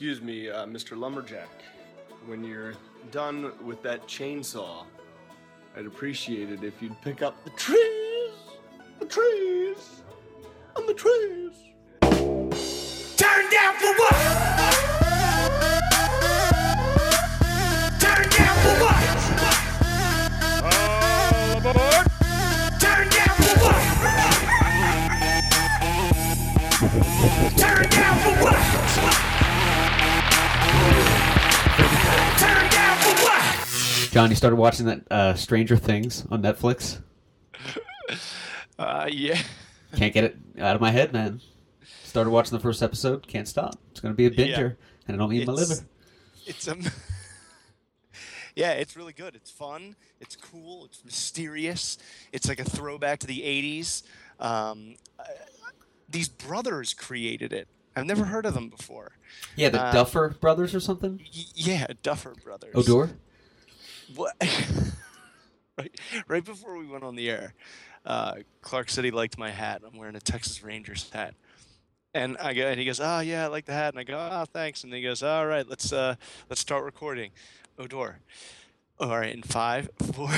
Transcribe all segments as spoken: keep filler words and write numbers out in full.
excuse me, uh, Mister Lumberjack, when you're done with that chainsaw, I'd appreciate it if you'd pick up the trees, the trees, and the trees. Turn down for what? Turn down for what? All aboard! Turn down for what? Turn down for what? Turn down for what? John, you started watching that uh, Stranger Things on Netflix? Uh, yeah. Can't get it out of my head, man. Started watching the first episode. Can't stop. It's going to be a binger, yeah. And I don't eat it's, my liver. It's um, yeah, it's really good. It's fun. It's cool. It's mysterious. It's like a throwback to the eighties. Um, uh, these brothers created it. I've never heard of them before. Yeah, the um, Duffer brothers or something? Y- yeah, Duffer brothers. Odor? What? right, right before we went on the air, uh, Clark said he liked my hat. I'm wearing a Texas Rangers hat. And I go, and he goes, oh, yeah, I like the hat. And I go, oh, thanks. And he goes, all right, let's uh, let's start recording. Odor. All right, in five, four,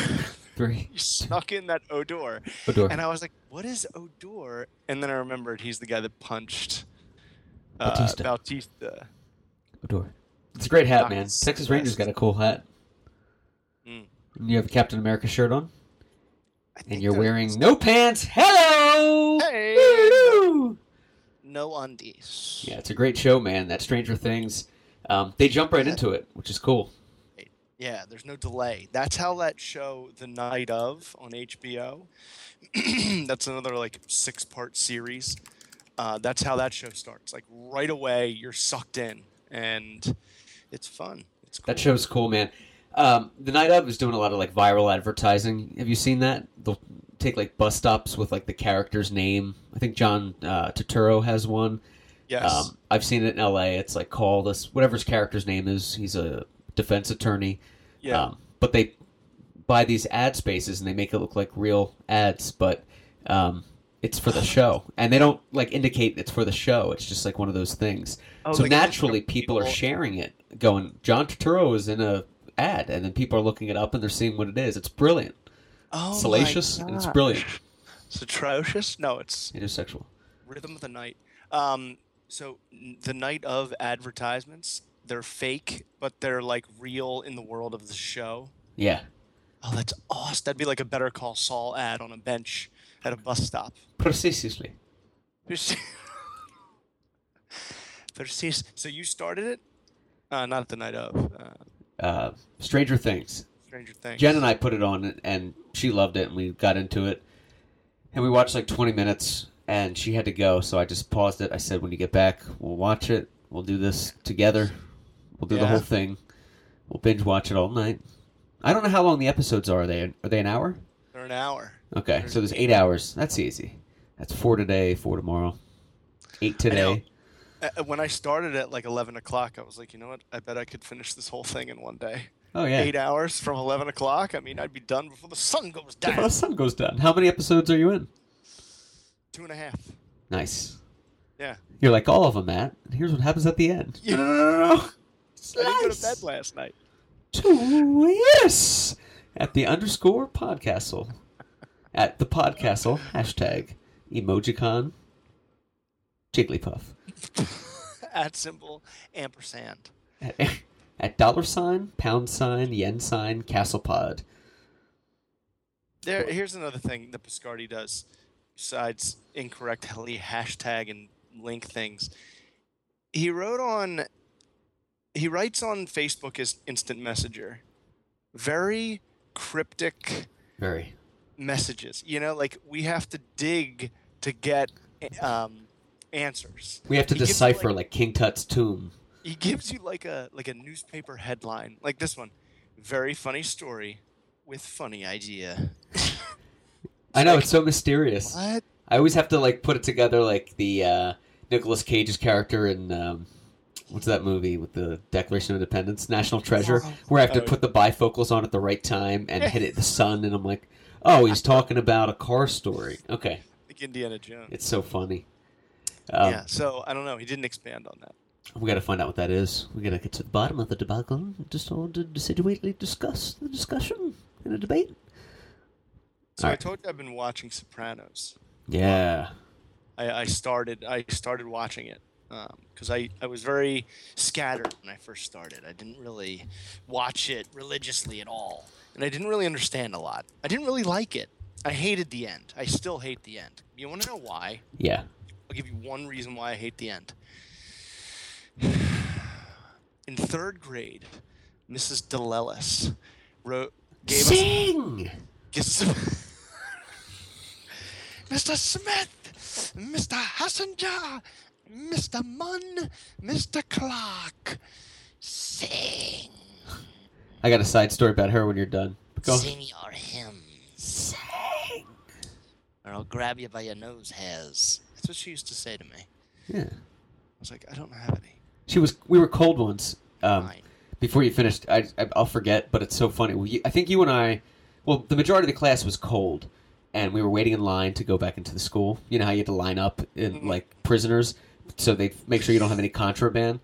three. You snuck in that Odor. Odor. And I was like, what is Odor? And then I remembered he's the guy that punched uh, Bautista. Bautista. Odor. It's a great hat, man. Texas Rangers got a cool hat. Mm. You have a Captain America shirt on, and you're wearing was... no pants. Hello! Hey! Hello! No undies. Yeah, it's a great show, man. That Stranger Things. Um, they jump right yeah. into it, which is cool. Yeah, there's no delay. That's how that show, The Night Of, on H B O, that's another like six-part series. Uh, that's how that show starts. Like right away, you're sucked in, and it's fun. It's cool. That show's cool, man. Um, the Night Of is doing a lot of like viral advertising. Have you seen that? They'll take like bus stops with like the character's name. I think John uh, Turturro has one. Yes. Um, I've seen it in L A. It's like call this whatever his character's name is. He's a defense attorney. Yeah. Um, but they buy these ad spaces and they make it look like real ads, but um, it's for the show, and they don't like indicate it's for the show. It's just like one of those things. Oh, so naturally, people, people are sharing it, going, John Turturro is in a ad, and then people are looking it up and they're seeing what it is. It's brilliant. Oh, salacious, and it's brilliant. It's atrocious. No, it's it is sexual. Rhythm of the night. Um, so the night of advertisements, they're fake, but they're like real in the world of the show. Yeah. Oh, that's awesome. That'd be like a Better Call Saul ad on a bench at a bus stop. Precisely. Precis. Precis. So you started it? Uh, not the night of. Uh, Uh, Stranger Things. Stranger Things. Jen and I put it on, and she loved it, and we got into it. And we watched like twenty minutes, and she had to go, so I just paused it. I said, when you get back, we'll watch it. We'll do this together. We'll do yeah. the whole thing. We'll binge watch it all night. I don't know how long the episodes are. Are they, are they an hour? They're an hour. Okay, They're so there's eight hours. That's easy. That's four today, four tomorrow, eight today. When I started at like eleven o'clock, I was like, you know what? I bet I could finish this whole thing in one day. Oh, yeah. Eight hours from eleven o'clock. I mean, I'd be done before the sun goes down. Before the sun goes down. How many episodes are you in? Two and a half. Nice. Yeah. You're like, all of them, Matt. Here's what happens at the end. Yeah. No, no, no, no. I didn't go to bed last night. Two years at the underscore podcastle. At the podcastle. Hashtag emojicon Jigglypuff. At symbol ampersand. At, at dollar sign, pound sign, yen sign, castle pod. There, here's another thing that Piscardi does, besides incorrectly hashtag and link things. He wrote on, he writes on Facebook as instant messenger. Very cryptic Very. messages. You know, like we have to dig to get... Um, answers. We have to he decipher like, like King Tut's tomb. He gives you like a like a newspaper headline, like this one. Very funny story with funny idea. I know, like, it's so mysterious. What? I always have to like put it together like the uh, Nicolas Cage's character in um, what's that movie with the Declaration of Independence, National Treasure, oh, where I have to oh, put the bifocals on at the right time and hit it the sun, and I'm like, oh, he's talking about a car story. Okay. Like Indiana Jones. It's so funny. Um, yeah, so I don't know. He didn't expand on that. We got to find out what that is. We got to get to the bottom of the debacle and just all to assiduously discuss the discussion in a debate. So right. I told you I've been watching Sopranos. Yeah. I, I started I started watching it because um, I, I was very scattered when I first started. I didn't really watch it religiously at all, and I didn't really understand a lot. I didn't really like it. I hated the end. I still hate the end. You want to know why? Yeah. I'll give you one reason why I hate the end. In third grade, Missus DeLellis wrote, gave Sing! Us... Sing! Mister Smith! Mister Hassinger! Mister Munn! Mister Clark! Sing! I got a side story about her when you're done. Go. Sing your hymn. Sing! Or I'll grab you by your nose hairs. That's what she used to say to me. Yeah. I was like, I don't have any. She was. We were cold once. Um, before you finished, I, I, I'll forget, but it's so funny. We, I think you and I, well, the majority of the class was cold, and we were waiting in line to go back into the school. You know how you had to line up in, mm-hmm. like prisoners, so they make sure you don't have any contraband.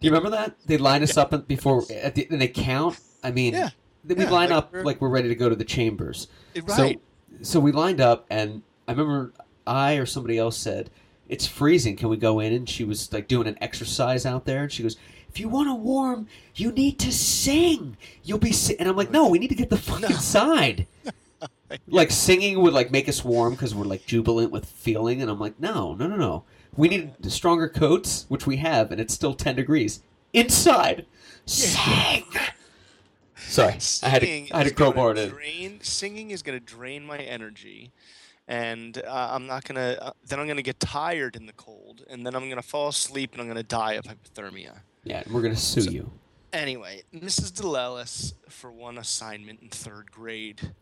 Do you remember that? They line us yeah. up before, at the, and they count. I mean, yeah. we yeah, line like up we're, like we're ready to go to the chambers. Right. So, so we lined up, and I remember I or somebody else said, "It's freezing. Can we go in?" And she was like doing an exercise out there. And she goes, "If you want to warm, you need to sing. You'll be." Si-. And I'm like, "No, we need to get the fuck no. inside." Like singing would like make us warm because we're like jubilant with feeling. And I'm like, "No, no, no, no. We need stronger coats, which we have, and it's still ten degrees inside. Sing." Sorry, singing I had to, I had to crowbar it. Drain, singing is going to drain my energy. And uh, I'm not going to uh, – then I'm going to get tired in the cold, and then I'm going to fall asleep, and I'm going to die of hypothermia. Yeah, we're going to sue so, you. Anyway, Missus DeLellis, for one assignment in third grade,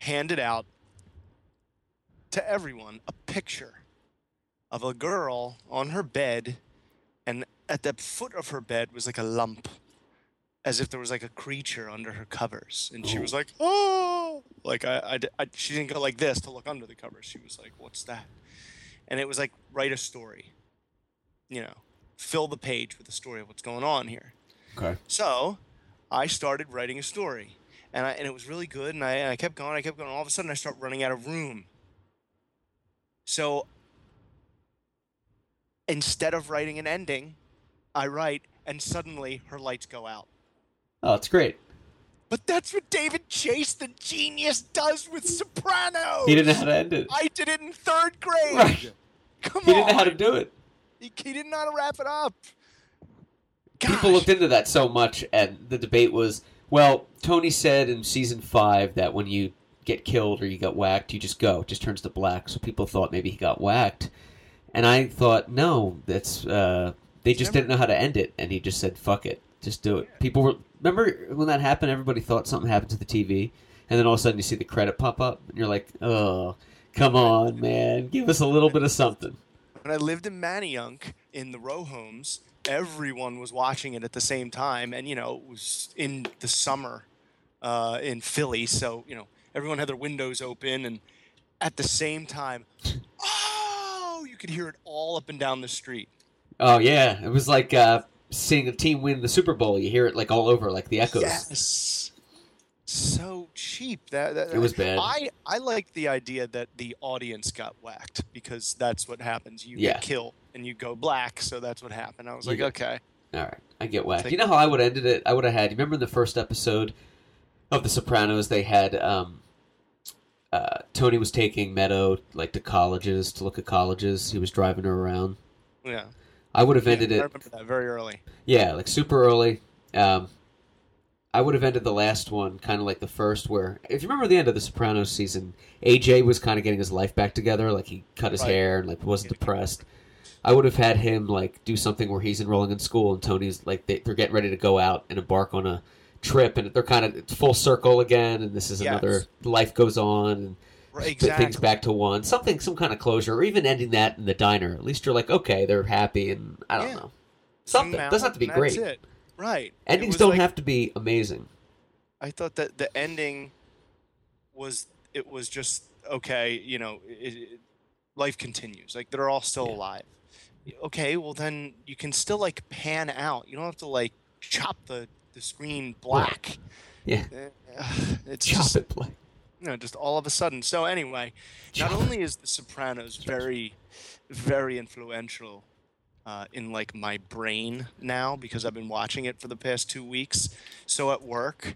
handed out to everyone a picture of a girl on her bed, and at the foot of her bed was like a lump, as if there was like a creature under her covers. And Ooh. she was like, oh, like I, I, I, she didn't go like this to look under the covers. She was like, what's that? And it was like, write a story, you know, fill the page with a story of what's going on here. Okay. So I started writing a story and I, and it was really good. And I, and I kept going, I kept going. All of a sudden I start running out of room. So instead of writing an ending, I write, and suddenly her lights go out. Oh, it's great. But that's what David Chase, the genius, does with Sopranos. He didn't know how to end it. I did it in third grade. Right. Come he on. He didn't know how to do it. He, he didn't know how to wrap it up. Gosh. People looked into that so much, and the debate was, well, Tony said in season five that when you get killed or you got whacked, you just go. It just turns to black. So people thought maybe he got whacked. And I thought, no, that's uh, they just Remember? didn't know how to end it, and he just said, fuck it. Just do it. People were remember when that happened. Everybody thought something happened to the T V, and then all of a sudden you see the credit pop up, and you're like, "Oh, come on, man! Give us a little bit of something." When I lived in Manayunk in the row homes, everyone was watching it at the same time, and you know it was in the summer uh, in Philly, so you know everyone had their windows open, and at the same time, oh, you could hear it all up and down the street. Oh yeah, it was like. Uh, Seeing a team win the Super Bowl, you hear it like all over, like the echoes. Yes, so cheap. That, that it was bad. I, I like the idea that the audience got whacked because that's what happens. You yeah. get killed and you go black, so that's what happened. I was like, yeah. okay, all right, I get whacked. Think- you know how I would have ended it? I would have had. You remember in the first episode of The Sopranos, they had um, uh, Tony was taking Meadow like to colleges to look at colleges. He was driving her around. Yeah. I would have ended yeah, I remember it that very early. Yeah, like super early. Um, I would have ended the last one kind of like the first where, if you remember the end of the Sopranos season, A J was kind of getting his life back together. Like he cut his right. hair and like wasn't yeah. depressed. I would have had him like do something where he's enrolling in school and Tony's like they, they're getting ready to go out and embark on a trip and they're kind of full circle again and this is yes. another life goes on and right, exactly. things back to one, something, some kind of closure, or even ending that in the diner. At least you're like, okay, they're happy, and I don't yeah. know, something now, doesn't have to be that's great. It. Right, endings don't like, have to be amazing. I thought that the ending was it was just okay, you know, it, it, life continues. Like they're all still yeah. alive. okay, well then you can still like pan out. You don't have to like chop the, the screen black. Yeah. Uh, it's chop just, it black. You know, just all of a sudden. So anyway, chop. Not only is The Sopranos very, very influential uh, in like my brain now because I've been watching it for the past two weeks. So at work,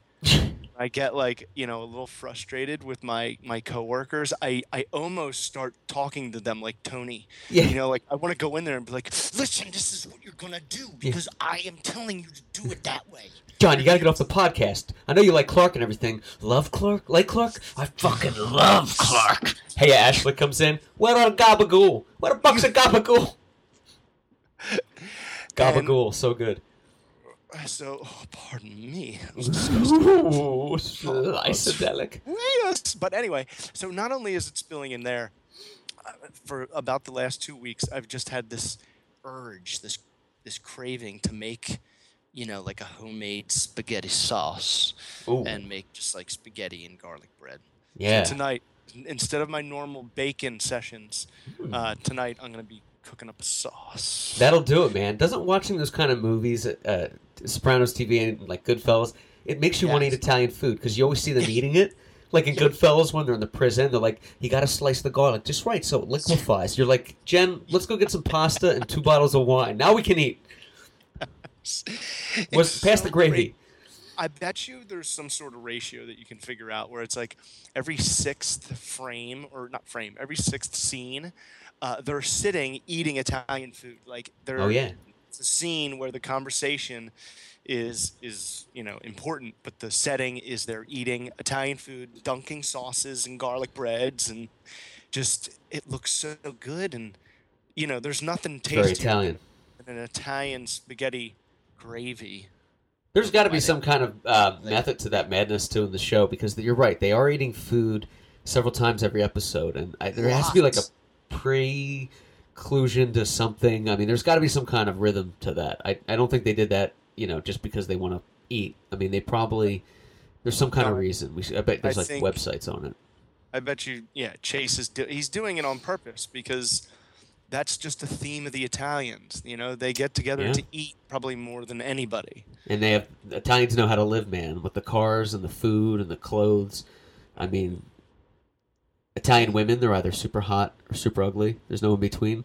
I get like, you know, a little frustrated with my, my coworkers. I, I almost start talking to them like Tony. Yeah. You know, like I want to go in there and be like, listen, this is what you're going to do because yeah. I am telling you to do it that way. John, you got to get off the podcast. I know you like Clark and everything. Love Clark? Like Clark? I fucking love Clark. Hey, Ashley comes in. What a gabagool? What a bucks a gabagool? Gabagool, so good. So, oh, pardon me. Ooh, slice-a-delic. Yes, but anyway, so not only is it spilling in there, uh, for about the last two weeks, I've just had this urge, this this craving to make, you know, like a homemade spaghetti sauce. Ooh. And make just like spaghetti and garlic bread. Yeah. So tonight, instead of my normal bacon sessions, uh, tonight I'm going to be cooking up a sauce. That'll do it, man. Doesn't watching those kind of movies, uh, Sopranos T V and like Goodfellas, it makes you yes. want to eat Italian food because you always see them eating it. Like in Goodfellas, when they're in the prison, they're like, you got to slice the garlic just right so it liquefies. You're like, Jen, let's go get some pasta and two bottles of wine. Now we can eat. Was pass so the gravy. Great. I bet you there's some sort of ratio that you can figure out where it's like every sixth frame, or not frame, every sixth scene, uh, they're sitting eating Italian food. Like they're, oh, yeah. It's a scene where the conversation is, is you know, important, but the setting is they're eating Italian food, dunking sauces and garlic breads, and just it looks so good. And, you know, there's nothing tastier Very Italian. than an Italian spaghetti gravy. There's got to be some kind of uh, method to that madness, too, in the show, because you're right. They are eating food several times every episode, and I, there has to be like a preclusion to something. I mean, there's got to be some kind of rhythm to that. I, I don't think they did that, you know, just because they want to eat. I mean, they probably – there's some kind of reason. We should, I bet there's I like think, websites on it. I bet you – yeah, Chase is do, – he's doing it on purpose because – that's just the theme of the Italians. You know, they get together yeah. to eat probably more than anybody. And they have the Italians know how to live, man, with the cars and the food and the clothes. I mean, Italian women, they're either super hot or super ugly. There's no in between.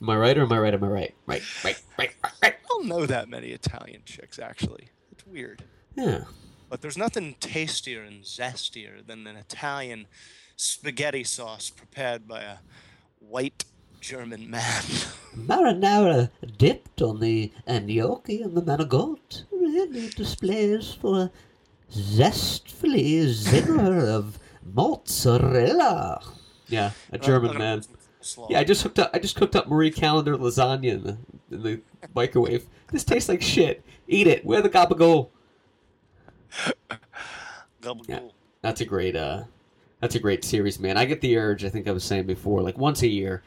Am I right or am I right? Am I right? Right, right, right, right, right. I don't know that many Italian chicks, actually. It's weird. Yeah. But there's nothing tastier and zestier than an Italian spaghetti sauce prepared by a white German man. Marinara dipped on the gnocchi and the manigault really displays for zestfully zimmer of mozzarella. Yeah, a German man. Yeah, I just hooked up. I just cooked up Marie Calendar lasagna in the, in the microwave. This tastes like shit. Eat it. Where the gabagool? Gabagool. Yeah, that's a great. Uh, That's a great series, man. I get the urge, I think I was saying before, like once a year,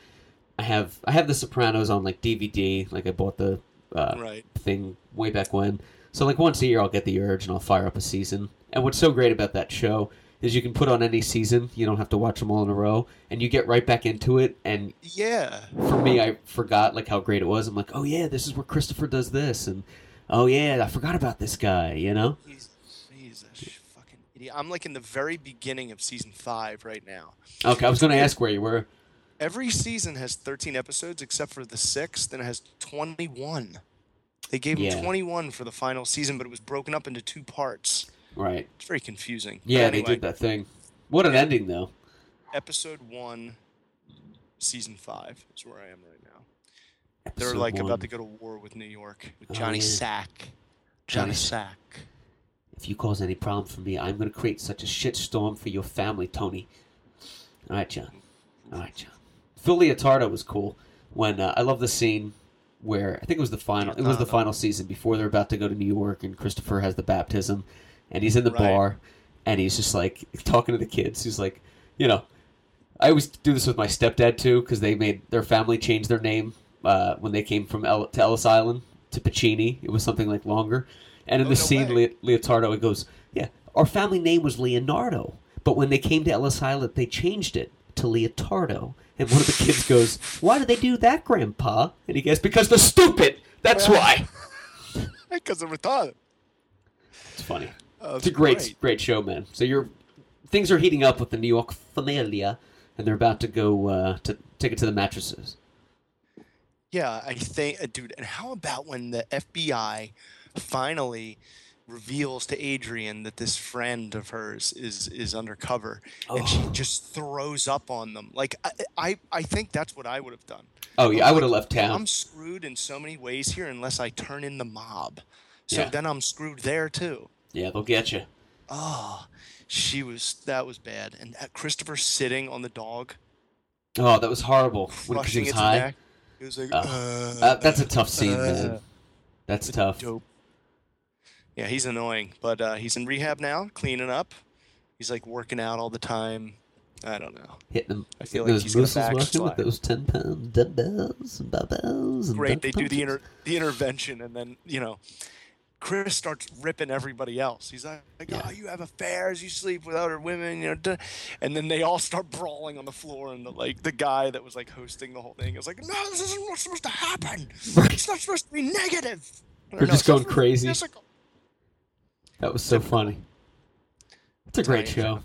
I have I have The Sopranos on like D V D, like I bought the uh, right. thing way back when. So like once a year I'll get the urge and I'll fire up a season. And what's so great about that show is you can put on any season, you don't have to watch them all in a row, and you get right back into it. And yeah, for me, I forgot like how great it was. I'm like, oh yeah, this is where Christopher does this, and oh yeah, I forgot about this guy, you know? He's, he's a sh- I'm like in the very beginning of season five right now. Okay, I was going to ask where you were. Every season has thirteen episodes except for the sixth, and it has twenty-one. They gave yeah. them twenty-one for the final season, but it was broken up into two parts. Right. It's very confusing. Yeah, anyway, they did that thing. What an ending, though. Episode one, season five is where I am right now. Episode They're like one. about to go to war with New York with Johnny oh, yeah. Sack. Johnny Sack. If you cause any problem for me, I'm going to create such a shitstorm for your family, Tony. All right, John. All right, John. Phil Leotardo was cool. When uh, I love the scene where I think it was the final. It was the final season before they're about to go to New York, and Christopher has the baptism, and he's in the right. bar, and he's just like talking to the kids. He's like, you know, I always do this with my stepdad too, because they made their family change their name uh, when they came from El- to Ellis Island to Pacini. It was something like longer. And in oh, the no scene, Le- Leotardo, it goes, yeah, our family name was Leonardo, but when they came to Ellis Island, they changed it to Leotardo. And one of the kids goes, "Why do they do that, Grandpa?" And he goes, "Because they're stupid. That's why." Because they're retarded. It's funny. Oh, it's a great, great, great show, man. So you're things are heating up with the New York Familia, and they're about to go uh, to take it to the mattresses. Yeah, I think, uh, dude. And how about when the F B I finally reveals to Adrian that this friend of hers is is undercover, oh. and she just throws up on them? Like, I, I, I think that's what I would have done. Oh yeah, I'm I would have like, left town. I'm screwed in so many ways here unless I turn in the mob. So yeah. then I'm screwed there too. Yeah, they'll get you. Oh, she was. That was bad. And that Christopher sitting on the dog. Oh, that was horrible. When she was high. Neck, it was like, uh, uh, uh, that's a tough scene, uh, man. That's tough. Dope. Yeah, he's annoying, but uh, he's in rehab now, cleaning up. He's like working out all the time. I don't know. Hitting them. I feel like he's muscles working with those ten pound dumbbells and barbells. And great. They punches. do the inter- the intervention, and then you know. Chris starts ripping everybody else. He's like, like yeah. "Oh, you have affairs, you sleep with other women," you know, duh. And then they all start brawling on the floor. And the, like the guy that was like hosting the whole thing is like, "No, this isn't what's supposed to happen. It's not supposed to be negative." They're no, just going crazy. Physical. That was so funny. It's a great show.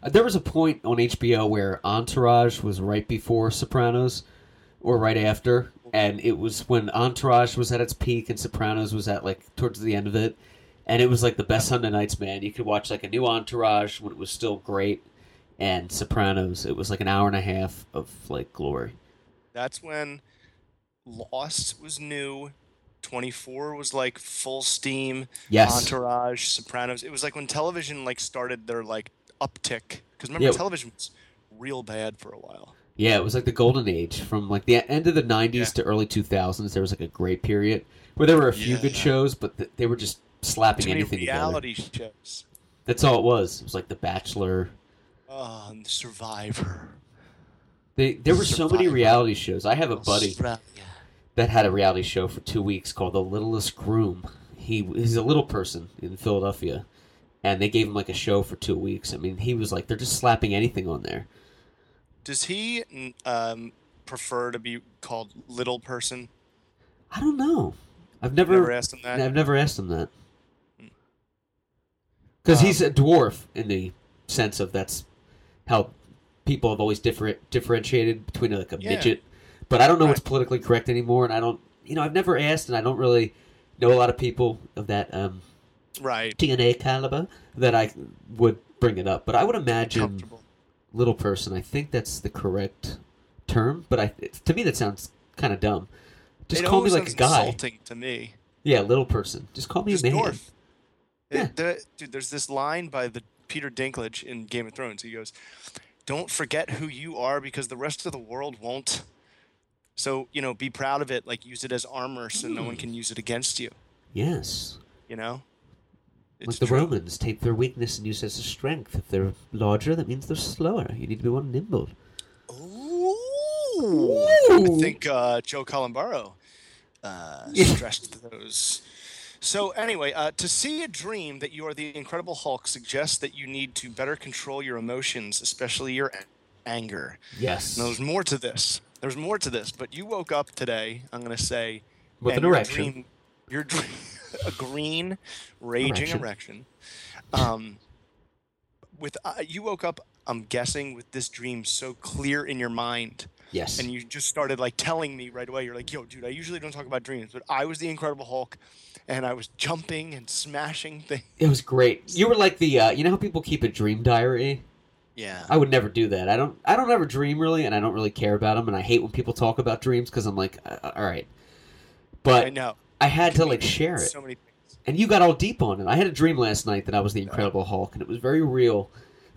Uh, there was a point on H B O where Entourage was right before Sopranos, or right after. And it was when Entourage was at its peak and Sopranos was at, like, towards the end of it. And it was, like, the best Sunday nights, man. You could watch, like, a new Entourage when it was still great. And Sopranos, it was, like, an hour and a half of, like, glory. That's when Lost was new. twenty-four was, like, full steam. Yes. Entourage, Sopranos. It was, like, when television, like, started their, like, uptick. Because, remember, yeah. television was real bad for a while. Yeah, it was like the golden age from like the end of the nineties yeah. to early two thousands. There was like a great period where there were a few yeah. good shows, but th- they were just slapping Too many anything reality together. Shows. That's all it was. It was like The Bachelor. Oh, and the Survivor. They, there the were Survivor. So many reality shows. I have a buddy Survivor. that had a reality show for two weeks called The Littlest Groom. He He's a little person in Philadelphia, and they gave him like a show for two weeks. I mean, he was like, they're just slapping anything on there. Does he um, prefer to be called little person? I don't know. I've never, never asked him that. I've never asked him that. Because um, he's a dwarf in the sense of that's how people have always differ- differentiated between like a yeah. midget. But I don't know right. what's politically correct anymore, and I don't. You know, I've never asked, and I don't really know a lot of people of that um, right D N A caliber that I would bring it up. But I would imagine. Little person, I think that's the correct term, but I to me that sounds kind of dumb. Just it call me like a guy. Insulting to me. Yeah, little person. Just call me just a man. North. Yeah. It, the, dude, there's this line by the Peter Dinklage in Game of Thrones. He goes, "Don't forget who you are, because the rest of the world won't." So you know, be proud of it. Like use it as armor, so mm. no one can use it against you. Yes. You know. It's like the true. Romans take their weakness and use it as a strength. If they're larger, that means they're slower. You need to be more nimble. Ooh. I think uh, Joe Columbaro uh, stressed those. So anyway, uh, to see a dream that you are the Incredible Hulk suggests that you need to better control your emotions, especially your anger. Yes. And there's more to this. There's more to this. But you woke up today, I'm going to say, with an erection. Your dream... Your dream a green, raging erection. erection. Um, with uh, you woke up, I'm guessing, with this dream so clear in your mind. Yes. And you just started like telling me right away. You're like, "Yo, dude, I usually don't talk about dreams, but I was the Incredible Hulk, and I was jumping and smashing things." It was great. You were like the, uh, you know how people keep a dream diary? Yeah. I would never do that. I don't. I don't ever dream really, and I don't really care about them. And I hate when people talk about dreams because I'm like, uh, all right. But I know. I had to, like, share it, so many things. And you got all deep on it. I had a dream last night that I was the Incredible Hulk, and it was very real,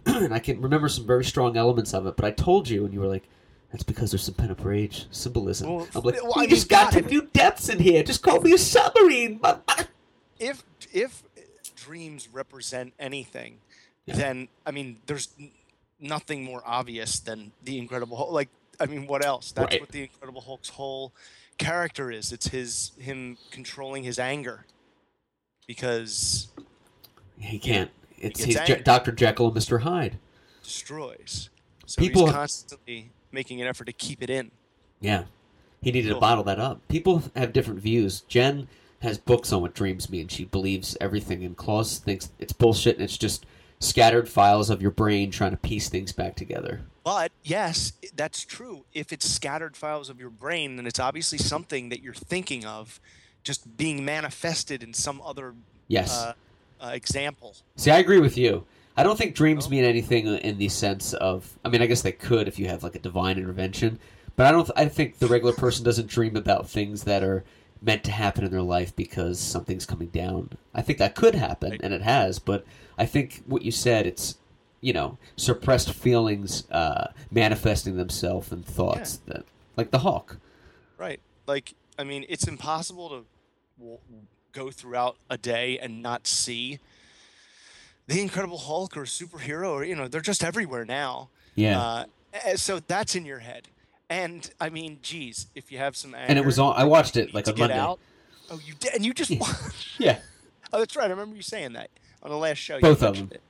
and I can remember some very strong elements of it, but I told you, and you were like, "That's because there's some pent-up rage, symbolism." Well, I'm like, well, you I just mean, got God, to new depths in here. Just call me a submarine. If if dreams represent anything, yeah. then, I mean, there's nothing more obvious than the Incredible Hulk. Like, I mean, what else? That's right. what the Incredible Hulk's whole... character is it's his him controlling his anger because he can't it's he he's Je- Doctor Jekyll and Mister Hyde destroys So people, he's constantly making an effort to keep it in. Yeah. He needed cool. to bottle that up. People have different views. Jen has books on what dreams mean. She believes everything, and Klaus thinks it's bullshit, and it's just scattered files of your brain trying to piece things back together. But, yes, that's true. If it's scattered files of your brain, then it's obviously something that you're thinking of just being manifested in some other yes. uh, uh, example. See, I agree with you. I don't think dreams oh. mean anything in the sense of – I mean, I guess they could if you have like a divine intervention. But I don't. I think the regular person doesn't dream about things that are meant to happen in their life because something's coming down. I think that could happen, and it has. But I think what you said, it's, you know, suppressed feelings uh, manifesting themselves in thoughts, yeah. that, like the Hulk. Right. Like, I mean, it's impossible to go throughout a day and not see the Incredible Hulk or superhero, or, you know, they're just everywhere now. Yeah. Uh, so that's in your head. And I mean, geez, if you have some anger, and it was on. I watched it like a Monday. Out. Oh, you did, and you just watched. Yeah. Oh, that's right. I remember you saying that on the last show. Both you of them. It.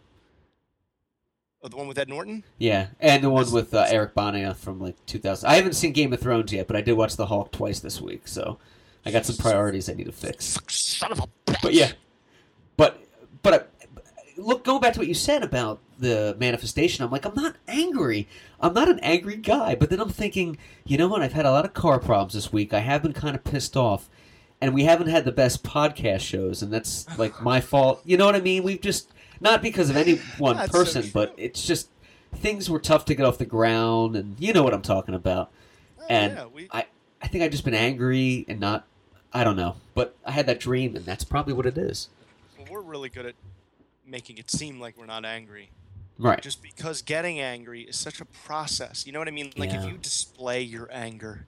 Oh, the one with Ed Norton. Yeah, and the one that's, with uh, Eric Bana from like two thousand. I haven't seen Game of Thrones yet, but I did watch The Hulk twice this week, so I got some priorities I need to fix. Son of a bitch. But yeah, but but. I, Look, going back to what you said about the manifestation, I'm like, I'm not angry. I'm not an angry guy. But then I'm thinking, you know what? I've had a lot of car problems this week. I have been kind of pissed off. And we haven't had the best podcast shows. And that's, like, my fault. You know what I mean? We've just – not because of any one person, so but it's just things were tough to get off the ground. And you know what I'm talking about. Oh, and yeah, we... I, I think I've just been angry and not – I don't know. But I had that dream, and that's probably what it is. Well, we're really good at – making it seem like we're not angry. Right. Just because getting angry is such a process. You know what I mean? Like, yeah. if you display your anger,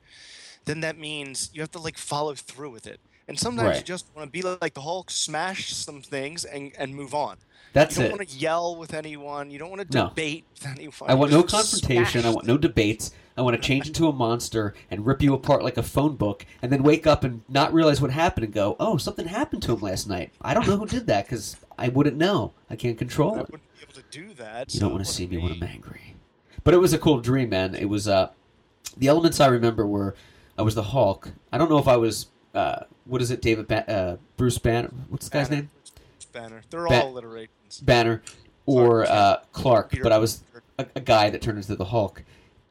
then that means you have to, like, follow through with it. And sometimes right. you just want to be like the Hulk, smash some things, and, and move on. That's it. You don't want to yell with anyone. You don't want to no. debate with anyone. I want no confrontation. I want no debates. I want to change into a monster and rip you apart like a phone book, and then wake up and not realize what happened and go, oh, something happened to him last night. I don't know who did that because I wouldn't know. I can't control it. I wouldn't be able to do that. You don't want to see me when I'm angry. But it was a cool dream, man. It was uh, the elements I remember were I was the Hulk. I don't know if I was uh, what is it, David ba- uh, Bruce Banner? What's the guy's Banner. name? Banner. They're ba- all alliterations. Banner or uh, Clark, but I was a, a guy that turned into the Hulk.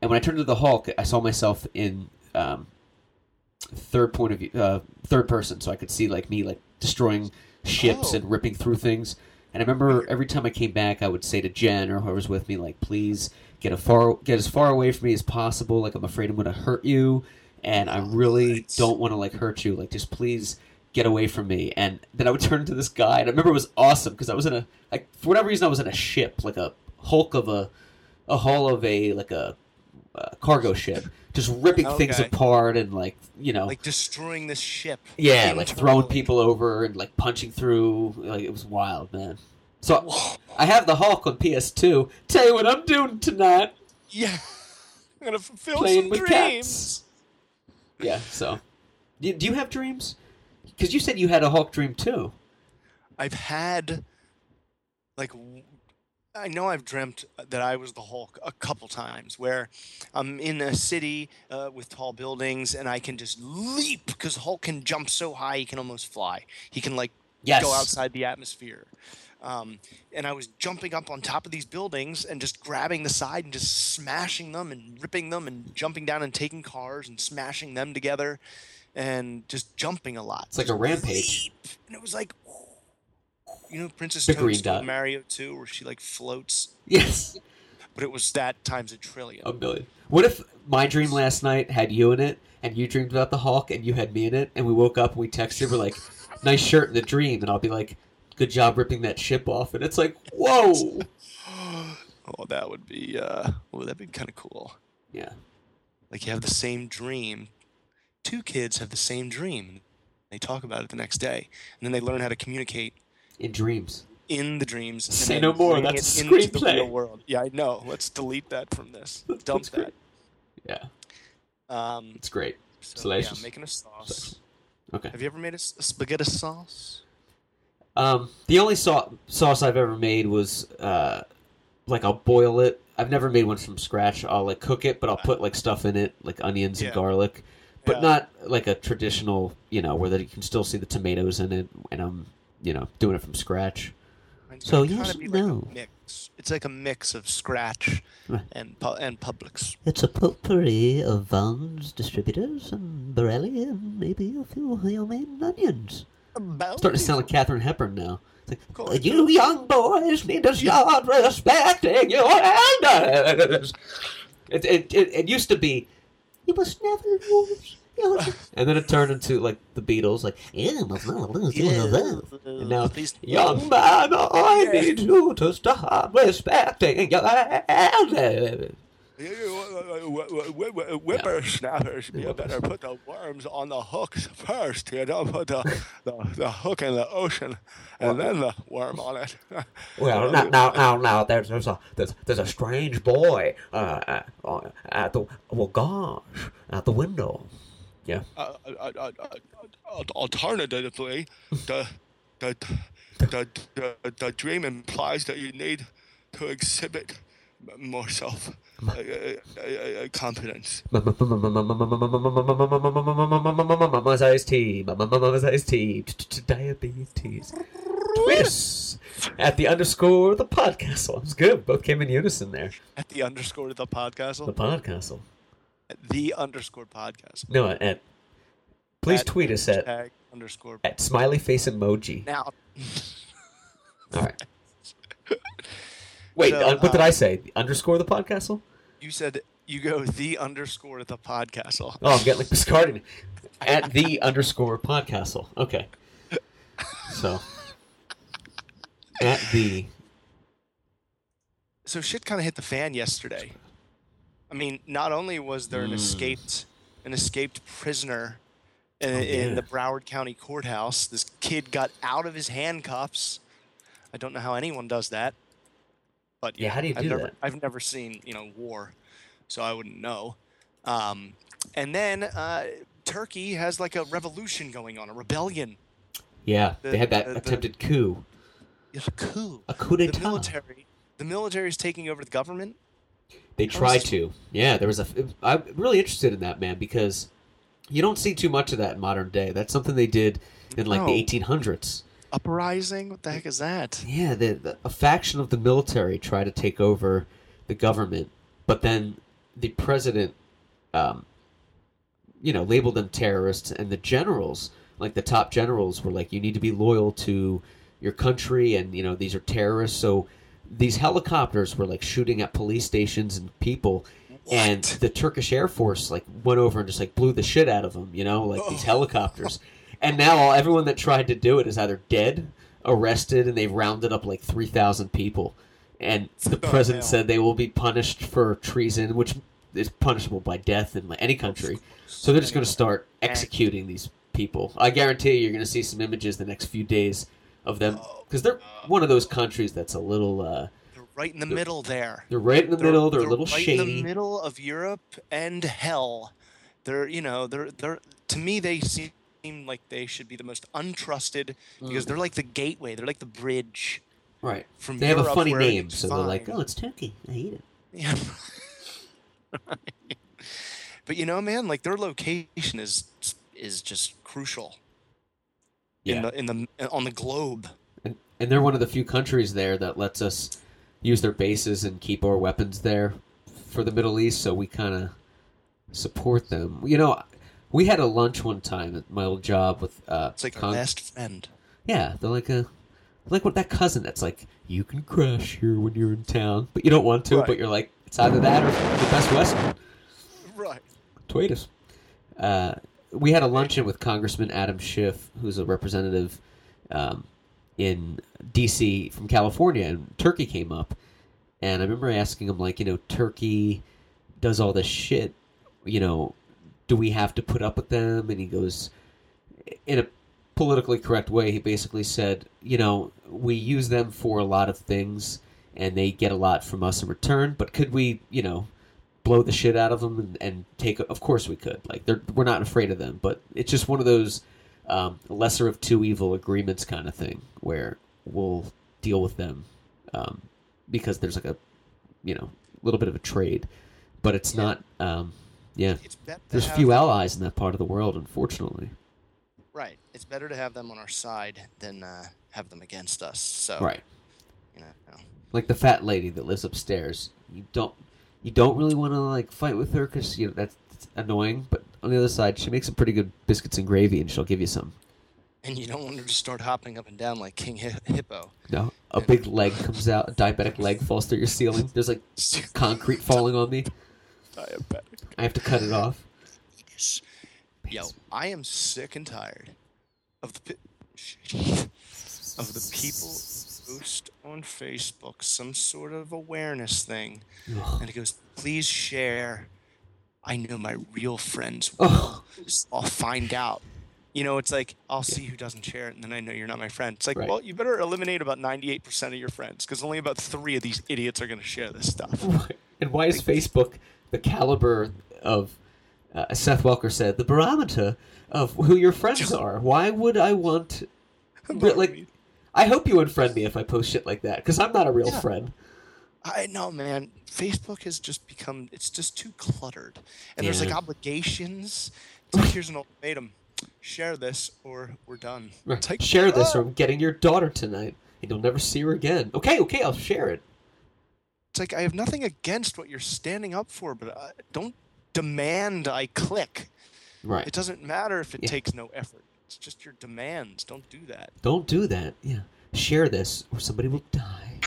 And when I turned to the Hulk, I saw myself in um, third point of view, uh, third person, so I could see like me like destroying ships oh. and ripping through things. And I remember every time I came back, I would say to Jen or whoever was with me, like, "Please get a far get as far away from me as possible. Like, I'm afraid I'm going to hurt you, and I really don't want to like hurt you. Like, just please get away from me." And then I would turn to this guy, and I remember it was awesome because I was in a like for whatever reason I was in a ship, like a Hulk of a a hull of a like a Uh, cargo ship, just ripping okay. things apart and like you know, like destroying this ship. Yeah, like throwing people over and like punching through. Like it was wild, man. So Whoa. I have the Hulk on P S two. Tell you what I'm doing tonight. Yeah, I'm gonna fulfill Playing some with dreams. Cats. Yeah. So, do, do you have dreams? Because you said you had a Hulk dream too. I've had, like. I know I've dreamt that I was the Hulk a couple times where I'm in a city uh, with tall buildings and I can just leap because Hulk can jump so high he can almost fly. He can like yes. go outside the atmosphere. Um, and I was jumping up on top of these buildings and just grabbing the side and just smashing them and ripping them and jumping down and taking cars and smashing them together and just jumping a lot. It's like a rampage. Leap. And it was like... You know, Princess Peach in Mario two, where she like floats. Yes, but it was that times a trillion, a billion. What if my dream last night had you in it, and you dreamed about the Hulk, and you had me in it, and we woke up and we texted, we're like, "Nice shirt in the dream," and I'll be like, "Good job ripping that ship off," and it's like, "Whoa!" Oh, that would be, uh, oh, that'd be kind of cool. Yeah, like you have the same dream. Two kids have the same dream. They talk about it the next day, and then they learn how to communicate. In dreams. In the dreams. And Say no more. That's a screenplay. Real world. Yeah, I know. Let's delete that from this. Dump that. Yeah. Um, it's great. So, Salacious. Yeah, making a sauce. Salacious. Okay. Have you ever made a, a spaghetti sauce? Um, the only so- sauce I've ever made was, uh, like, I'll boil it. I've never made one from scratch. I'll like cook it, but I'll put like stuff in it, like onions yeah. and garlic, but yeah. not like a traditional, you know, where that you can still see the tomatoes in it. And I'm, you know, doing it from scratch. It's so you yes, no. Like mix. It's like a mix of scratch right. and pu- and Publix. It's a potpourri of Vons Distributors and Borelli and maybe a few of your main onions. About starting to sound like Katharine Hepburn now. Like, you young boys need to start respecting your elders. It, it it it used to be, you must never lose. And then it turned into like the Beatles, like yeah, must not lose. And now, young man, I need you to start respecting your elders. Whippersnappers, you better put the worms on the hooks first. You don't put the, the, the hook in the ocean and then the worm on it. Well, now, now, now, now there's, there's a there's, there's a strange boy uh, at the well, gosh, at the window. Yeah. Uh, uh, uh, uh, alternatively, the the the the the dream implies that you need to exhibit more self uh, uh, uh, confidence. Mama's iced tea. Mama's iced tea. Diabetes. Twists at the underscore the podcastle. It was good. Both came in unison there. At the underscore the podcastle. The podcastle. The underscore podcast. No, at please at tweet us at underscore at smiley face emoji. Now, all right. Wait, so, uh, what did I say? Underscore the podcastle. You said you go the underscore the podcastle. Oh, I'm getting like discarded at the underscore podcastle. Okay, so at the so shit kind of hit the fan yesterday. I mean, not only was there an mm. escaped an escaped prisoner in, oh, yeah. in the Broward County courthouse, this kid got out of his handcuffs. I don't know how anyone does that, but yeah, yeah how do you I've do never, that? I've never seen you know war, so I wouldn't know. Um, and then uh, Turkey has like a revolution going on, a rebellion. Yeah, the, they had that the, attempted the, coup. A coup. A coup d'état. The military. The military is taking over the government. They try to. Yeah, there was a. I'm really interested in that, man, because you don't see too much of that in modern day. That's something they did in like no. the eighteen hundreds. Uprising? What the heck is that? Yeah, the, the, a faction of the military tried to take over the government, but then the president, um, you know, labeled them terrorists, and the generals, like the top generals, were like, you need to be loyal to your country, and, you know, these are terrorists, so. These helicopters were like shooting at police stations and people, what? And the Turkish Air Force like went over and just like blew the shit out of them, you know, like oh. these helicopters. And now all, everyone that tried to do it is either dead, arrested, and they rounded up like three thousand people. And the oh, president hell. said they will be punished for treason, which is punishable by death in like, any country. So they're just going to start executing these people. I guarantee you, you're going to see some images the next few days of them, because they're one of those countries that's a little. Uh, they're right in the middle there. They're right in the they're, middle. They're, they're a little right shady. Right in the middle of Europe and hell. They're you know they're they're to me they seem like they should be the most untrusted because mm. they're like the gateway. They're like the bridge. Right. From they Europe have a funny name, so fine. They're like, oh, it's Turkey. I hate it. Yeah. But you know, man, like their location is is just crucial. Yeah. In the, in the on the globe, and, and they're one of the few countries there that lets us use their bases and keep our weapons there for the Middle East. So we kind of support them. You know, we had a lunch one time at my old job with. Uh, it's like con- our best friend. Yeah, they're like a like what that cousin that's like you can crash here when you're in town, but you don't want to. Right. But you're like it's either that or the Best Western. Right. Tweet us. Uh, We had a luncheon with Congressman Adam Schiff, who's a representative um, in D C from California, and Turkey came up. And I remember asking him, like, you know, Turkey does all this shit. You know, do we have to put up with them? And he goes, in a politically correct way, he basically said, you know, we use them for a lot of things, and they get a lot from us in return, but could we, you know... blow the shit out of them and, and take – of course we could. Like they're, we're not afraid of them. But it's just one of those um, lesser of two evil agreements kind of thing where we'll deal with them um, because there's like a – you know, little bit of a trade, but it's yeah. not. Um, yeah, it's there's few allies them. in that part of the world, unfortunately. Right, it's better to have them on our side than uh, have them against us. So right, you know, no. like the fat lady that lives upstairs. You don't, you don't really want to like fight with her because you know that's, that's annoying. But on the other side, she makes some pretty good biscuits and gravy, and she'll give you some. And you don't want her to start hopping up and down like King Hippo. No, a and big leg comes out, a diabetic leg falls through your ceiling. There's like concrete falling on me. Diabetic. I have to cut it off. Yes. Yo, I am sick and tired of the pe- of the people who post on Facebook some sort of awareness thing, and it goes, "Please share." I know my real friends will. Oh. I'll find out. You know, it's like, I'll see who doesn't share it, and then I know you're not my friend. It's like, right. well, you better eliminate about ninety-eight percent of your friends, because only about three of these idiots are going to share this stuff. And why is Facebook the caliber of, uh, as Seth Welker said, the barometer of who your friends are? Why would I want, like, I hope you unfriend me if I post shit like that, because I'm not a real yeah. friend. I know, man. Facebook has just become, it's just too cluttered. And yeah. there's, like, obligations. It's like, here's an ultimatum. Share this or we're done. Right. Take share it. This or I'm getting your daughter tonight and you'll never see her again. Okay, okay, I'll share it. It's like, I have nothing against what you're standing up for, but I don't demand I click. Right. It doesn't matter if it yeah. takes no effort. It's just your demands. Don't do that. Don't do that. Yeah. Share this or somebody will die.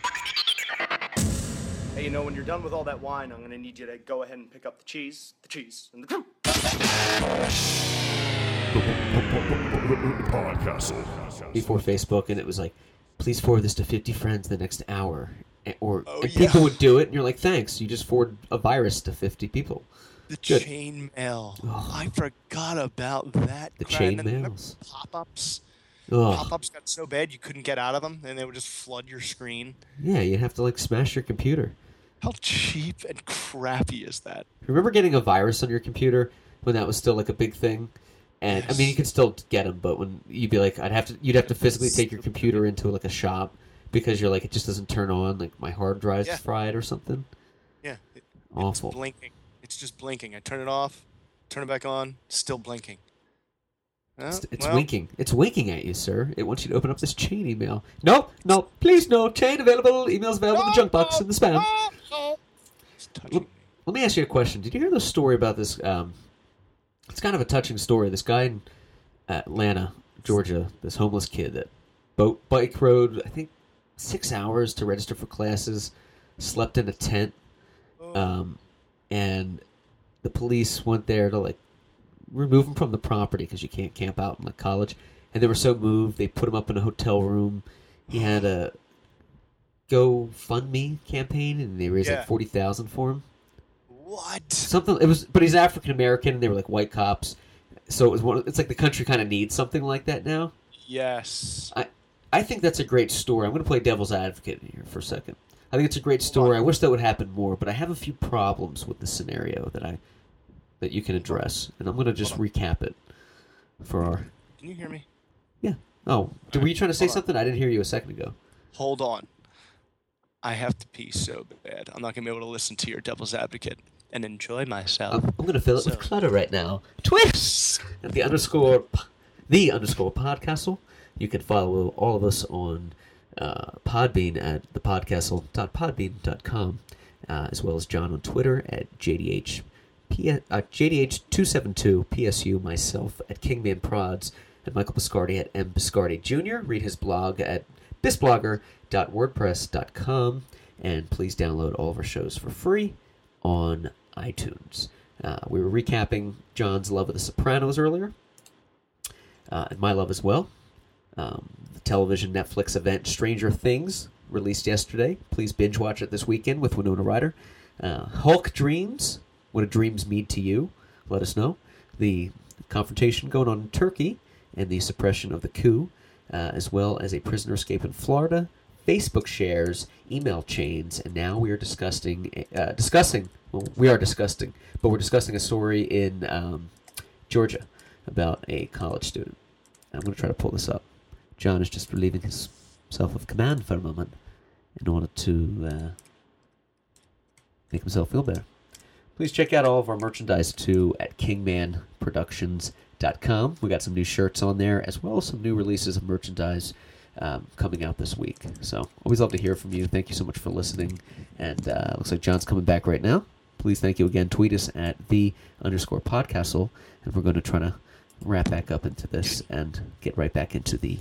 Hey, you know, when you're done with all that wine, I'm going to need you to go ahead and pick up the cheese, the cheese, and the... Before Facebook, and it was like, please forward this to fifty friends in the next hour, or oh, and yeah. people would do it, and you're like, thanks, you just forward a virus to fifty people. The chainmail, oh. I forgot about that. The chainmails, pop-ups. Oh. Pop-ups got so bad you couldn't get out of them, and they would just flood your screen. Yeah, you'd have to like smash your computer. How cheap and crappy is that? Remember getting a virus on your computer when that was still like a big thing? And yes. I mean, you could still get them, but when you'd be like, I'd have to, you'd have to physically take your computer into like a shop because you're like, it just doesn't turn on. Like my hard drive's yeah. fried or something. Yeah, it, awful. It's blinking. It's just blinking. I turn it off, turn it back on, still blinking. Oh, it's it's well. winking. It's winking at you, sir. It wants you to open up this chain email. No, no, please, no chain available. Emails available no, in the junk box and no, the spam. No, no. It's touching me. Let me ask you a question. Did you hear the story about this? Um, It's kind of a touching story. This guy in Atlanta, Georgia, this homeless kid that boat bike rode, I think, six hours to register for classes, slept in a tent, um, and the police went there to like remove him from the property because you can't camp out in like college. And they were so moved, they put him up in a hotel room. He had a GoFundMe campaign, and they raised yeah. like forty thousand for him. What? Something it was, but he's African American, and they were like white cops, so it was one. It's like the country kind of needs something like that now. Yes, I, I think that's a great story. I'm going to play devil's advocate in here for a second. I think it's a great story. I wish that would happen more, but I have a few problems with the scenario that I, that you can address, and I'm going to just recap it for our. Can you hear me? Yeah. Oh, were you trying to say something? I didn't hear you a second ago. Hold on. I have to pee so bad. I'm not going to be able to listen to your devil's advocate and enjoy myself. I'm, I'm going to fill it so. with clutter right now. Twists! At the underscore, the underscore podcastle. You can follow all of us on uh, Podbean at the podcastle dot podbean dot com, uh, as well as John on Twitter at J D H, uh, J D H two seven two, P S U, myself at Kingman Prods, and Michael Piscardi at M. Piscardi Junior Read his blog at bisblogger dot wordpress dot com, and please download all of our shows for free on iTunes. Uh, we were recapping John's love of The Sopranos earlier, uh, and my love as well. Um, the television Netflix event Stranger Things released yesterday. Please binge watch it this weekend with Winona Ryder. Uh, Hulk Dreams, what do dreams mean to you? Let us know. The confrontation going on in Turkey and the suppression of the coup. Uh, as well as a prisoner escape in Florida, Facebook shares, email chains, and now we are discussing, uh, discussing. Well, we are discussing, but we're discussing a story in um, Georgia about a college student. I'm going to try to pull this up. John is just relieving himself of command for a moment in order to uh, make himself feel better. Please check out all of our merchandise, too, at kingman productions dot com. We got some new shirts on there, as well as some new releases of merchandise um, coming out this week. So, always love to hear from you. Thank you so much for listening. And it uh, looks like John's coming back right now. Please thank you again. Tweet us at the underscore podcastle. And we're going to try to wrap back up into this and get right back into the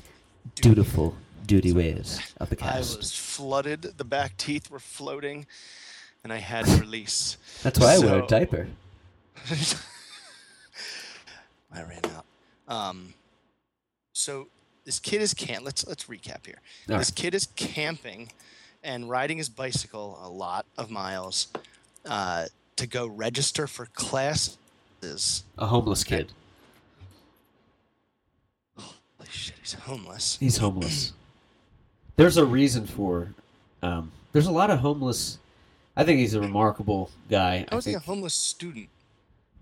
dutiful duty ways of the cast. I was flooded. The back teeth were floating. And I had to release. That's why so... I wear a diaper. I ran out. Um, so this kid is camp. Let's let's recap here. All this right. kid is camping and riding his bicycle a lot of miles uh, to go register for classes. A homeless kid. And... Holy shit! He's homeless. He's homeless. There's a reason for. Um, there's a lot of homeless. I think he's a remarkable guy. How is he a homeless student?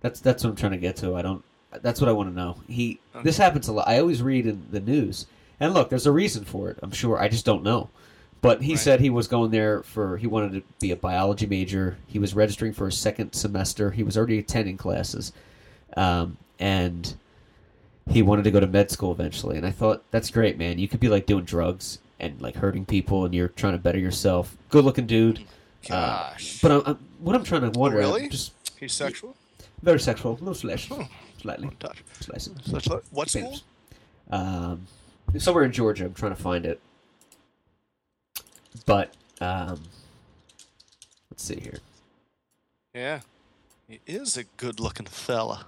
That's that's what I'm trying to get to. I don't. That's what I want to know. He. Okay. This happens a lot. I always read in the news. And look, there's a reason for it. I'm sure. I just don't know. But he right. said he was going there for. He wanted to be a biology major. He was registering for a second semester. He was already attending classes, um, and he wanted to go to med school eventually. And I thought, that's great, man. You could be like doing drugs and like hurting people, and you're trying to better yourself. Good looking dude. Gosh. Uh, but I'm, I'm, what I'm trying to wonder... Oh, really? Just, He's sexual? Very sexual. No flesh. Oh, slightly. Touch. Slightly. Slightly. What school? Um, somewhere in Georgia. I'm trying to find it. But, um... Let's see here. Yeah. He is a good-looking fella.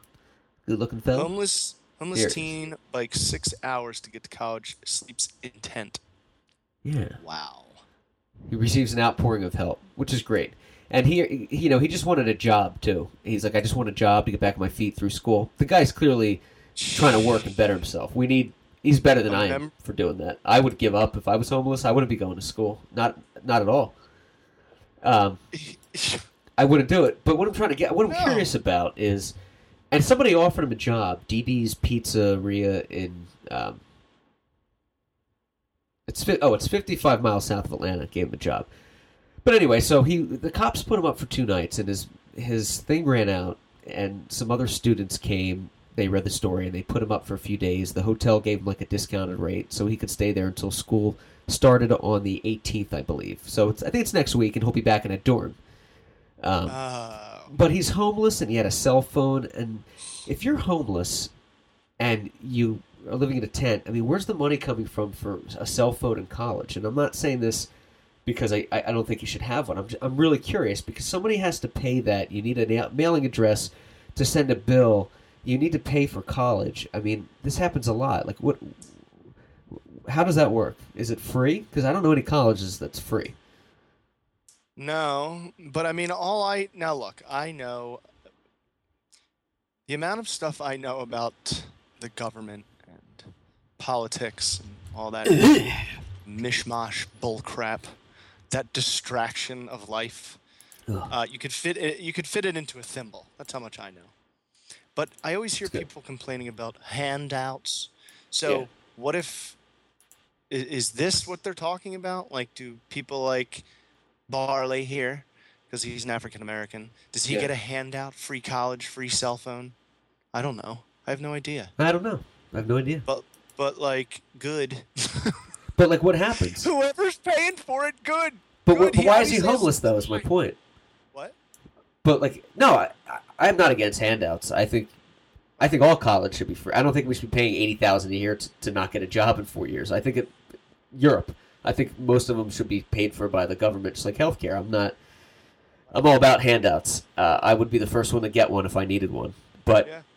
Good-looking fella? Homeless, homeless here. Teen bikes six hours to get to college, sleeps in tent. Yeah. Wow. He receives an outpouring of help, which is great. And he, you know, he just wanted a job, too. He's like, I just want a job to get back on my feet through school. The guy's clearly trying to work and better himself. We need He's better than I am for doing that. I would give up if I was homeless. I wouldn't be going to school. Not not at all. Um, I wouldn't do it. But what I'm trying to get, what I'm no. curious about is, and somebody offered him a job, D D's Pizzeria in... Um, It's oh, it's fifty-five miles south of Atlanta. Gave him a job, but anyway, so he the cops put him up for two nights, and his his thing ran out, and some other students came. They read the story, and they put him up for a few days. The hotel gave him like a discounted rate, so he could stay there until school started on the eighteenth, I believe. So it's, I think it's next week, and he'll be back in a dorm. Um, uh... But he's homeless, and he had a cell phone. And if you're homeless, and you are living in a tent, I mean, where's the money coming from for a cell phone in college? And I'm not saying this because I, I don't think you should have one. I'm just, I'm really curious because somebody has to pay that. You need a mailing address to send a bill. You need to pay for college. I mean, this happens a lot. Like, what? How does that work? Is it free? Because I don't know any colleges that's free. No, but I mean, all I... Now, look, I know... The amount of stuff I know about the government politics and all that mishmash bullcrap, that distraction of life. Uh, you could fit it, you could fit it into a thimble. That's how much I know. But I always hear people complaining about handouts. So yeah. what if is, is this what they're talking about? Like, do people like Barley here, because he's an African American, does he yeah. get a handout? Free college, free cell phone? I don't know. I have no idea. I don't know. I have no idea. But But, like, good. But, like, what happens? Whoever's paying for it, good. But, good. What, but why is he homeless, though, is my point. What? But, like, no, I, I'm not against handouts. I think I think all college should be free. I don't think we should be paying eighty thousand dollars a year to, to not get a job in four years. I think it, Europe, I think most of them should be paid for by the government, just like healthcare. I'm not – I'm all about handouts. Uh, I would be the first one to get one if I needed one. But yeah. –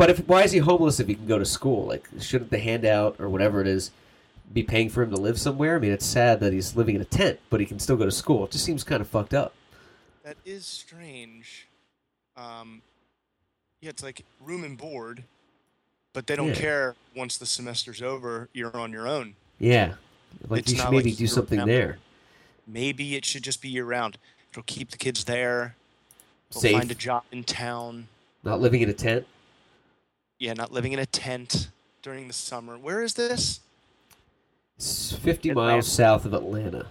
But if why is he homeless if he can go to school? Like, shouldn't the handout or whatever it is be paying for him to live somewhere? I mean, it's sad that he's living in a tent, but he can still go to school. It just seems kind of fucked up. That is strange. Um, yeah, it's like room and board, but they don't yeah. care once the semester's over, you're on your own. Yeah. Like, it's you should maybe like do something round. There. Maybe it should just be year-round. It'll keep the kids there. They'll Safe. Find a job in town. Not living in a tent? Yeah, not living in a tent during the summer. Where is this? It's fifty miles south of Atlanta.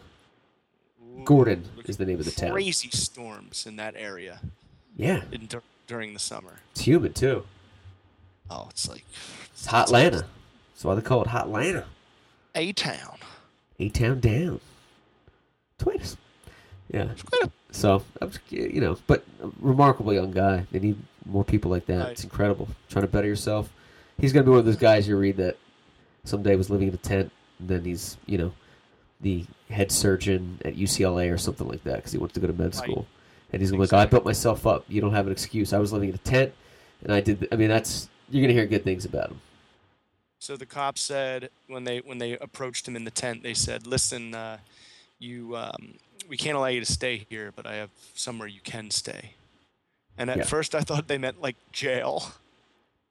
Ooh. Gordon is the name of the town. Crazy storms in that area. Yeah. In, dur- during the summer. It's humid, too. Oh, it's like... It's Hotlanta. That's why they call it Hotlanta. A-Town. A-Town down. Twins. Yeah. So, you know, but remarkably young guy. They need more people like that. Right. It's incredible. Trying to better yourself. He's going to be one of those guys you read that someday was living in a tent, and then he's, you know, the head surgeon at U C L A or something like that because he wants to go to med school. Right. And he's going to be like, I built myself up. You don't have an excuse. I was living in a tent, and I did. Th- I mean, that's you're going to hear good things about him. So the cops said when they when they approached him in the tent, they said, listen, uh, you... Um, we can't allow you to stay here, but I have somewhere you can stay. And at yeah. first I thought they meant like jail.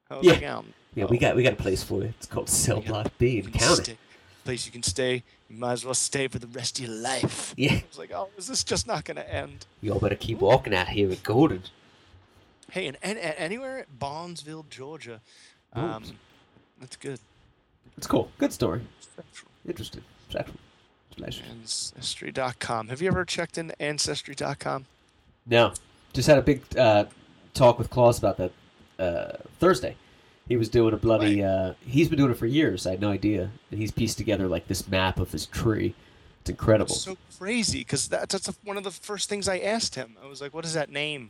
I was yeah. like, oh, yeah, we got we got a place for you. It's called Cell Block B in County. Place you can stay. You might as well stay for the rest of your life. Yeah. I was like, oh, is this just not going to end? You all better keep walking out here at Gordon. Hey, and, and, and anywhere at Barnesville, Georgia. Um, that's good. That's cool. Good story. Interesting. Interesting. Ancestry dot com. Have you ever checked in Ancestry dot com? No. Just had a big uh, talk with Claus about that uh, Thursday. He was doing a bloody... Uh, he's been doing it for years. I had no idea. And he's pieced together like this map of his tree. It's incredible. It's so crazy because that, that's one of the first things I asked him. I was like, what is that name?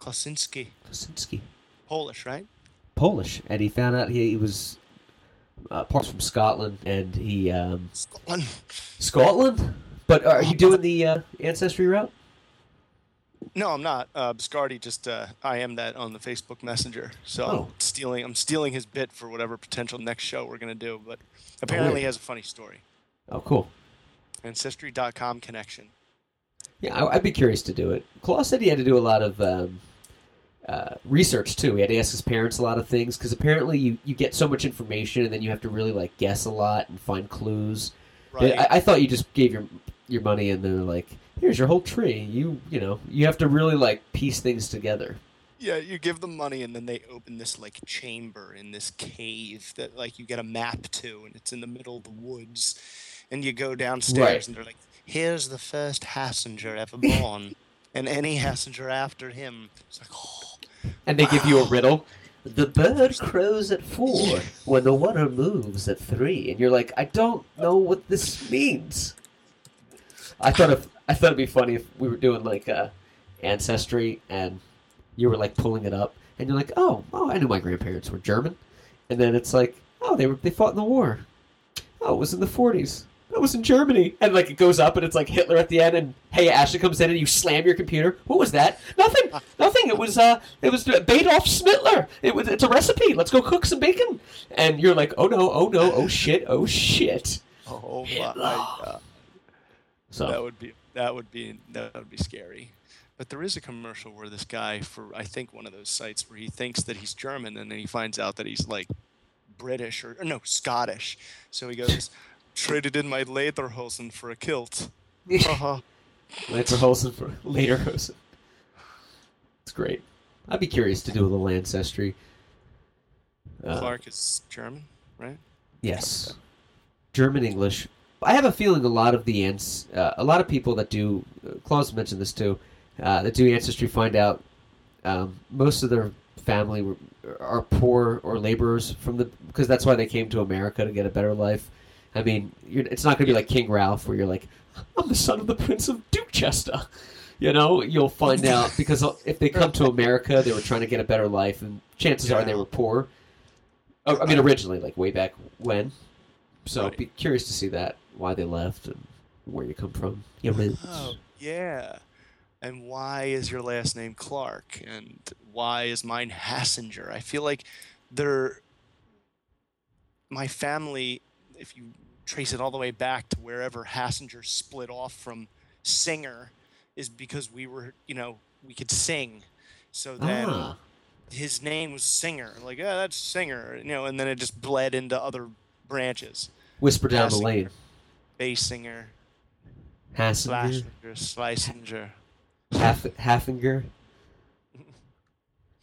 Klosinski. Klosinski. Polish, right? Polish. And he found out he, he was... Uh, parts from Scotland, and he um, Scotland. Scotland, but are you doing the uh, ancestry route? No, I'm not. Uh, Biscardi just uh, I am that on the Facebook Messenger, so oh. I'm stealing. I'm stealing his bit for whatever potential next show we're gonna do. But apparently, oh, he has a funny story. Oh, cool! Ancestry dot com connection. Yeah, I, I'd be curious to do it. Klaus said he had to do a lot of. Um, Uh, research too. He had to ask his parents a lot of things because apparently you, you get so much information and then you have to really like guess a lot and find clues. Right. I, I thought you just gave your your money and they're like, here's your whole tree. You you know you have to really like piece things together. Yeah, you give them money and then they open this like chamber in this cave that like you get a map to and it's in the middle of the woods and you go downstairs right. and they're like, here's the first passenger ever born and any passenger after him. It's like, oh. And they wow. give you a riddle. The bird crows at four when the water moves at three, and you're like, I don't know what this means. I thought if I thought it'd be funny if we were doing like uh, ancestry, and you were like pulling it up, and you're like, oh, oh, I knew my grandparents were German, and then it's like, oh, they were they fought in the war. Oh, it was in the forties. That was in Germany, and like it goes up, and it's like Hitler at the end, and hey, Ashley comes in, and you slam your computer. What was that? Nothing, nothing. It was, uh, it was Adolf Hitler. It was, it's a recipe. Let's go cook some bacon. And you're like, oh no, oh no, oh shit, oh shit. Oh Hitler. My God. So that would be that would be that would be scary. But there is a commercial where this guy for I think one of those sites where he thinks that he's German, and then he finds out that he's like British or, or no Scottish. So he goes. Traded in my lederhosen for a kilt. Uh-huh. lederhosen for lederhosen. It's great. I'd be curious to do a little ancestry. Uh, Clark is German, right? Yes, German English. I have a feeling a lot of the ans, uh, a lot of people that do. Uh, Klaus mentioned this too. Uh, that do ancestry find out um, most of their family were, are poor or laborers from the because that's why they came to America to get a better life. I mean, you're, it's not going to be like King Ralph where you're like, I'm the son of the Prince of Duchester. You know, you'll find out because if they come to America, they were trying to get a better life, and chances yeah. are they were poor. Oh, I mean, originally, like way back when. So right. be curious to see that, why they left and where you come from. You know, oh, yeah. And why is your last name Clark? And why is mine Hassinger? I feel like they're... My family... If you trace it all the way back to wherever Hassinger split off from Singer, is because we were, you know, we could sing. So then ah. his name was Singer. Like, oh, that's Singer. You know, and then it just bled into other branches. Whisper down Hassinger, the lane. Bass singer. Hassinger. Slasinger. Half- Haffinger.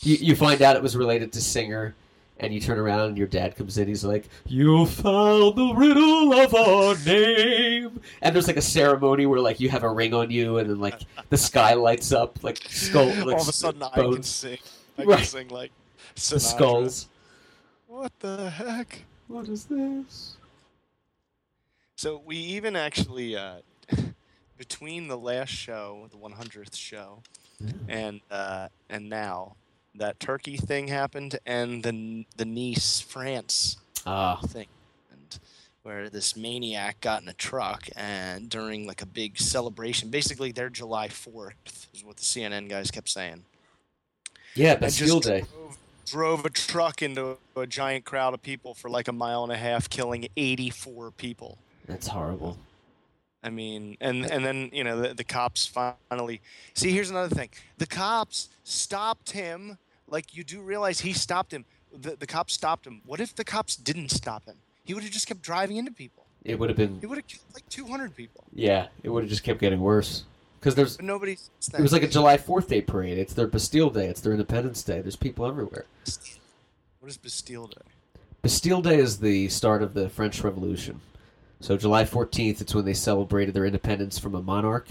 you, you find out it was related to Singer. and you turn around and your dad comes in. He's like, "You found the riddle of our name." And there's like a ceremony where like you have a ring on you, and then like the sky lights up, like skull. Like, all of a sudden, bones. I can sing. I right. can sing like Sinatra. The skulls. What the heck? What is this? So we even actually, uh, between the last show, the one hundredth show, yeah. and uh, and now, that Turkey thing happened, and the the Nice, France uh. thing, and where this maniac got in a truck and during like a big celebration, basically their July fourth is what the C N N guys kept saying. Yeah, Bastille Day. Drove, drove a truck into a giant crowd of people for like a mile and a half, killing eighty-four people. That's horrible. I mean, and, and then, you know, the, the cops finally... See, here's another thing. The cops stopped him. Like, you do realize he stopped him. The, the cops stopped him. What if the cops didn't stop him? He would have just kept driving into people. It would have been... He would have killed, like, two hundred people. Yeah, it would have just kept getting worse. Because there's... But nobody... It was like a July fourth Day parade. It's their Bastille Day. It's their Independence Day. There's people everywhere. What is Bastille Day? Bastille Day is the start of the French Revolution. So July fourteenth, it's when they celebrated their independence from a monarch.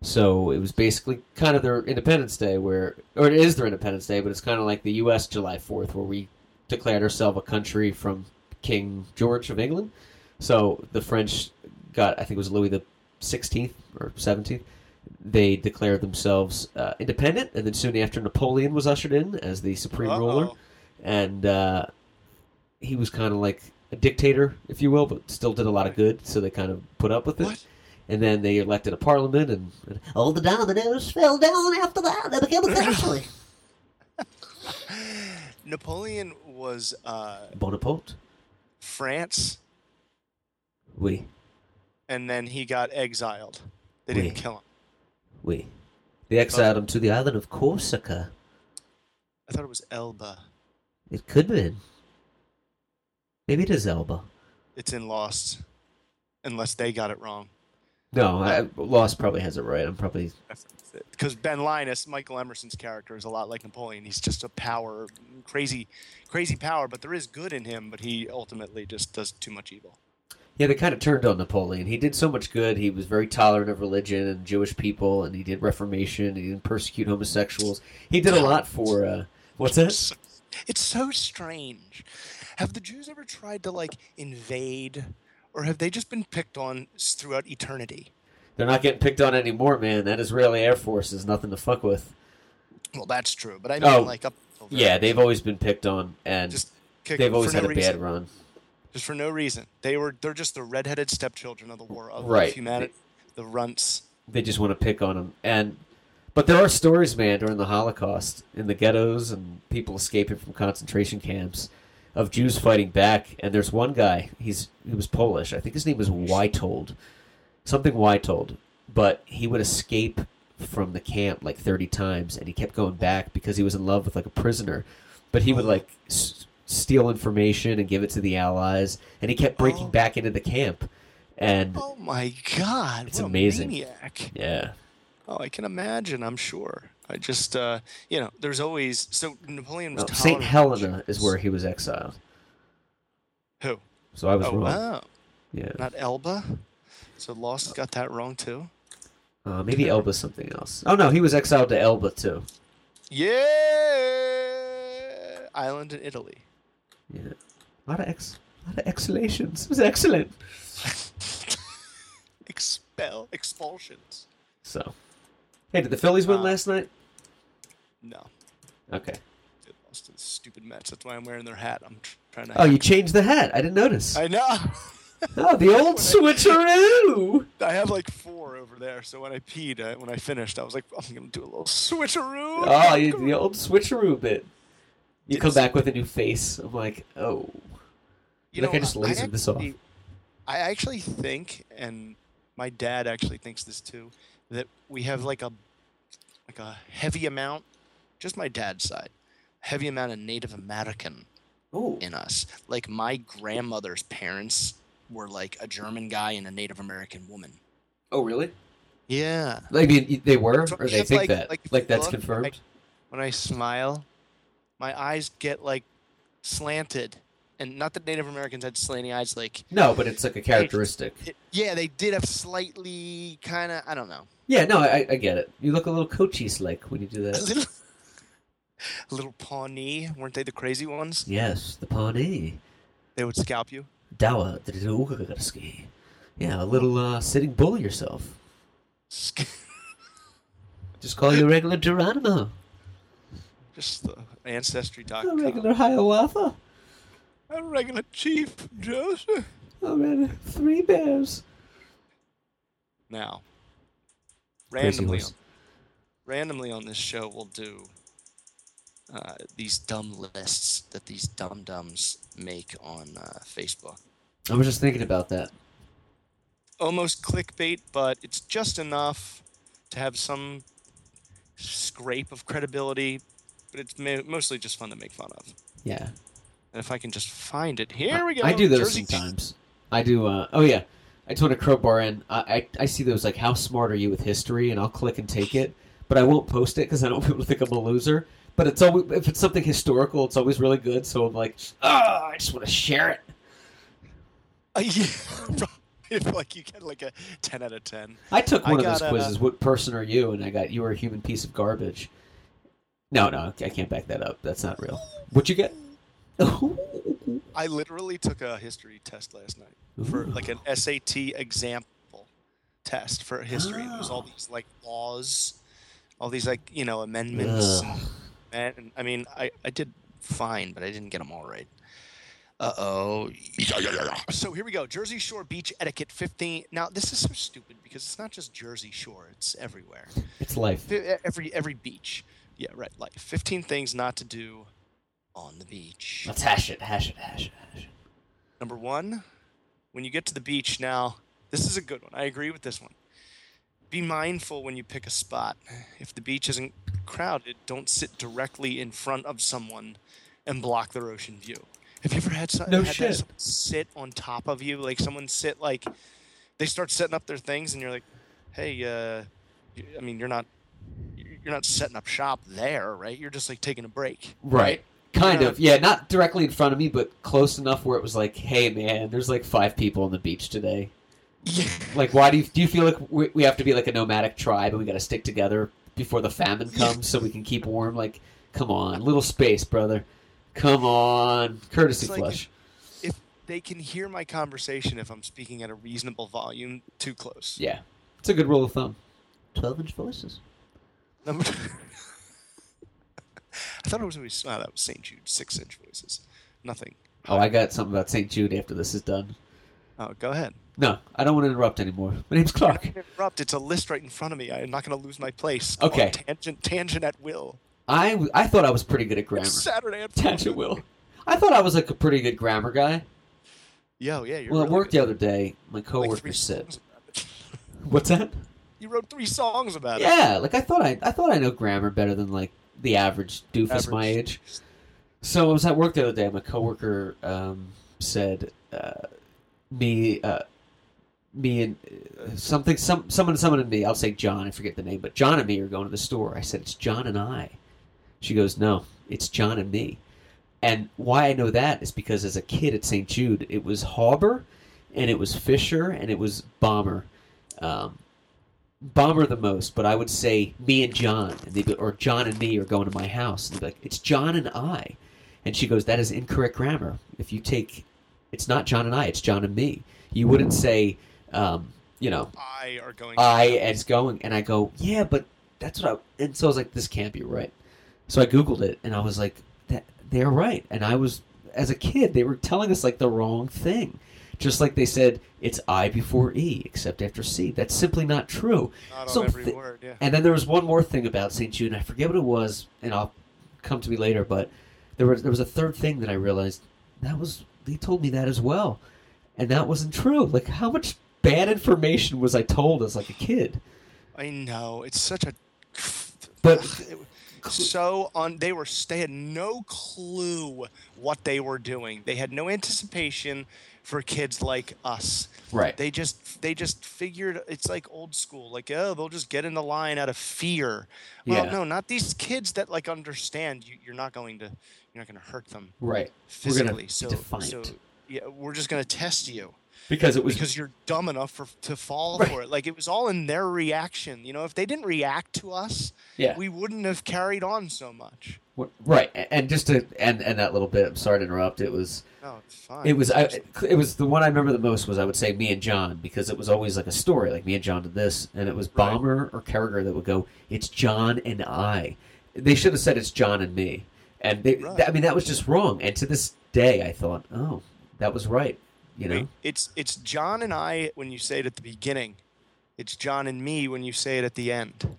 So it was basically kind of their Independence Day where, or it is their Independence Day, but it's kind of like the U S July fourth where we declared ourselves a country from King George of England. So the French got, I think it was Louis the sixteenth or seventeenth, they declared themselves uh, independent, and then soon after Napoleon was ushered in as the supreme Uh-oh. ruler. And uh, he was kind of like... a dictator, if you will, but still did a lot of good, so they kind of put up with it. What? And then they elected a parliament, and, and all the dominoes fell down after that. They became a country. Napoleon was... Uh, Bonaparte. France. Oui. And then he got exiled. They oui. didn't kill him. Oui. They exiled oh. him to the island of Corsica. I thought it was Elba. It could have been. Maybe it is Elba. It's in Lost. Unless they got it wrong. No, I, Lost probably has it right. I'm probably... Because Ben Linus, Michael Emerson's character, is a lot like Napoleon. He's just a power, crazy crazy power, but there is good in him, but he ultimately just does too much evil. Yeah, they kind of turned on Napoleon. He did so much good. He was very tolerant of religion and Jewish people, and he did Reformation, and he didn't persecute homosexuals. He did a lot for... Uh, what's that? It's so strange. Have the Jews ever tried to, like, invade, or have they just been picked on throughout eternity? They're not getting picked on anymore, man. That Israeli Air Force is nothing to fuck with. Well, that's true, but I mean, oh, like, up until then. Yeah, they've always been picked on, and just they've always had no a reason. bad run. Just for no reason. They were, they're just the redheaded stepchildren of the war of right. humanity, they, the runts. They just want to pick on them, and... But there are stories, man, during the Holocaust, in the ghettos and people escaping from concentration camps, of Jews fighting back. And there's one guy, he's he was Polish. I think his name was Witold, something Witold. But he would escape from the camp like thirty times, and he kept going back because he was in love with like a prisoner. But he would like s- steal information and give it to the Allies, and he kept breaking oh. back into the camp. And oh my God, it's what amazing. A maniac. Yeah. Oh, I can imagine, I'm sure. I just, uh, you know, there's always... So Napoleon was... No, Saint Helena is where he was exiled. Who? So I was oh, wrong. Wow. Yeah. Not Elba? So Lost got that wrong, too? Uh, maybe Elba's something else. Oh, no, he was exiled to Elba, too. Yeah! Island in Italy. Yeah. A lot of, ex- a lot of exhalations. It was excellent. Expel. Expulsions. So... Hey, did the Phillies win uh, last night? No. Okay. They lost to the stupid Mets. That's why I'm wearing their hat. I'm trying to. Oh, you changed the hat. I didn't notice. I know. Oh, the old switcheroo. I have like four over there. So when I peed, I, when I finished, I was like, I'm going to do a little switcheroo. Oh, you, the old switcheroo bit. You it's, come back with a new face. I'm like, oh. You like know, I just lasered I actually, this off. I actually think, and my dad actually thinks this too, that we have like a like a heavy amount, just my dad's side, heavy amount of Native American Ooh. in us. Like my grandmother's parents were like a German guy and a Native American woman. Oh, really? Yeah. Like they, they were, or they think like, that, like, like that's look, confirmed. I, when I smile, my eyes get like slanted. And not that Native Americans had slanty eyes, like... No, but it's like a characteristic. It, it, yeah, they did have slightly kind of... I don't know. Yeah, no, I, I get it. You look a little Cochise-like when you do that. A little, a little Pawnee. Weren't they the crazy ones? Yes, the Pawnee. They would scalp you? Dawa. Yeah, a little uh, sitting bull yourself. Just call you a regular Geronimo. Just the Ancestry dot com. A regular Hiawatha. A regular Chief Joseph. Oh, man. Three bears. Now, randomly on, randomly on this show, we'll do uh, these dumb lists that these dum-dums make on uh, Facebook. I was just thinking about that. Almost clickbait, but it's just enough to have some scrape of credibility, but it's ma- mostly just fun to make fun of. Yeah. And if I can just find it. Here we go. I do those Jersey sometimes. T- I do. Uh, oh, yeah. I just want to crowbar in. I, I I see those, like, how smart are you with history? And I'll click and take it. But I won't post it because I don't want people to think I'm a loser. But it's always, if it's something historical, it's always really good. So I'm like, oh, I just want to share it. Uh, yeah. If, like, you get, like, a ten out of ten. I took one I of got, those quizzes. Uh, what person are you? And I got, you were a human piece of garbage. No, no. I can't back that up. That's not real. What'd you get? I literally took a history test last night for like an S A T example test for history. Oh. It was all these like laws, all these like, you know, amendments. And, and I mean, I, I did fine, but I didn't get them all right. Uh-oh. So here we go. Jersey Shore beach etiquette fifteen. Now, this is so stupid because it's not just Jersey Shore. It's everywhere. It's life. Every, every beach. Yeah, right. Life. fifteen things not to do on the beach. Let's hash it, hash it, hash it, hash it. Number one, when you get to the beach now, this is a good one. I agree with this one. Be mindful when you pick a spot. If the beach isn't crowded, don't sit directly in front of someone and block their ocean view. Have you ever had, some, no had shit. someone sit on top of you? Like someone sit like, they start setting up their things and you're like, hey, uh, I mean, you're not, you're not setting up shop there, right? You're just like taking a break. Right. right? Kind of, yeah, not directly in front of me, but close enough where it was like, hey, man, there's like five people on the beach today. Yeah. Like, why do you, do you feel like we, we have to be like a nomadic tribe and we got to stick together before the famine comes so we can keep warm? Like, come on, little space, brother. Come on. Courtesy like flush. If, if they can hear my conversation if I'm speaking at a reasonable volume, too close. Yeah. It's a good rule of thumb. twelve-inch voices. Number two. I thought it was always, oh, that was Saint Jude, six-inch voices. Nothing. Oh, I got something about Saint Jude after this is done. Oh, go ahead. No, I don't want to interrupt anymore. My name's Clark. I'm not interrupt. It's a list right in front of me. I'm not going to lose my place. Okay. On, tangent, tangent at will. I, I thought I was pretty good at grammar. It's Saturday at Tangent at will. I thought I was like a pretty good grammar guy. Yo, yeah. You're well, really at work good. The other day, my coworker like said. What's that? You wrote three songs about yeah, it. Yeah, like I thought I, I thought I know grammar better than like the average doofus average. My age. So I was at work the other day. My coworker um, said, uh, "Me, uh, me, and uh, something, some, someone, someone, and me." I'll say John. I forget the name, but John and me are going to the store. I said, "It's John and I." She goes, "No, it's John and me." And why I know that is because as a kid at Saint Jude, it was Hauber, and it was Fisher, and it was Bomber. Um, Bomber the most, but I would say me and John, and they'd be, or John and me are going to my house. And they'd be like, it's John and I. And she goes, that is incorrect grammar. If you take, it's not John and I, it's John and me. You wouldn't say, um, you know, I are going. I is going. And I go, yeah, but that's what I, and so I was like, this can't be right. So I Googled it, and I was like, that, they're right. And I was, as a kid, they were telling us like the wrong thing. Just like they said, it's I before E, except after C. That's simply not true. Not so on every th- word, yeah. And then there was one more thing about Saint Jude, and I forget what it was, and I'll come to me later, but there was there was a third thing that I realized. That was they told me that as well, and that wasn't true. Like, how much bad information was I told as like a kid? I know. It's such a... But... So on, they were. They had no clue what they were doing. They had no anticipation for kids like us. Right. They just. They just figured it's like old school. Like, oh, they'll just get in the line out of fear. Well, yeah. No, not these kids that like understand. You, you're not going to. You're not going to hurt them right physically. So, so yeah, we're just going to test you because it was because you're dumb enough for, to fall right. for it. Like, it was all in their reaction. You know, if they didn't react to us, yeah. we wouldn't have carried on so much. Right, and just to end, end that little bit, I'm sorry to interrupt. It was, no, it's fine. It was, I, it was the one I remember the most was I would say me and John, because it was always like a story, like me and John did this, and it was Bomber right. or Carragher that would go, "It's John and I." They should have said it's John and me, and they, right. th- I mean that was just wrong. And to this day, I thought, oh, that was right. You know, it's it's John and I when you say it at the beginning, it's John and me when you say it at the end.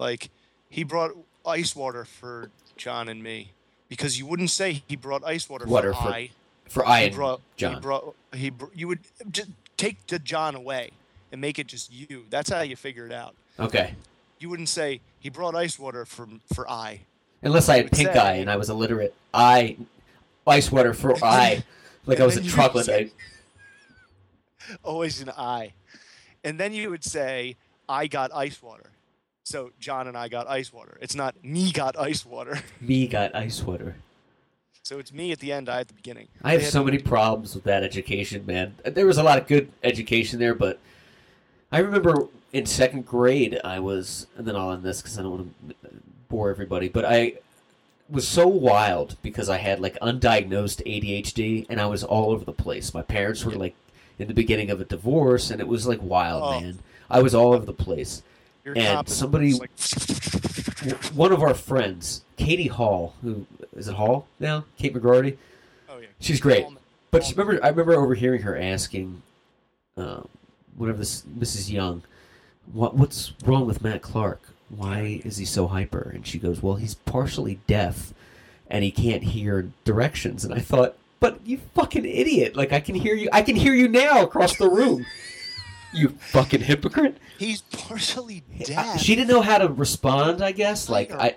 Like, he brought ice water for John and me, because you wouldn't say he brought ice water, water for, for I. For I and brought, John. He brought, he br- you would just take the John away and make it just you. That's how you figure it out. Okay. You wouldn't say he brought ice water for for I. Unless I had pink say, eye and I was illiterate. I ice water for I, like I was a chocolate. Say, always an I, and then you would say I got ice water. So John and I got ice water. It's not me got ice water. Me got ice water. So it's me at the end, I at the beginning. I have so many problems with that education, man. There was a lot of good education there, but I remember in second grade I was, and then I'll end this because I don't want to bore everybody, but I was so wild because I had like undiagnosed A D H D and I was all over the place. My parents were like in the beginning of a divorce, and it was like wild, oh. man. I was all over the place. And somebody, like... one of our friends, Katie Hall, who is it Hall now? Kate McGroarty. Oh yeah, she's great. But she, remember, I remember overhearing her asking, uh, whatever this Missus Young, what what's wrong with Matt Clark? Why is he so hyper? And she goes, well, he's partially deaf, and he can't hear directions. And I thought, but you fucking idiot! Like, I can hear you. I can hear you now across the room. You fucking hypocrite! He's partially deaf. She didn't know how to respond, I guess. Like I,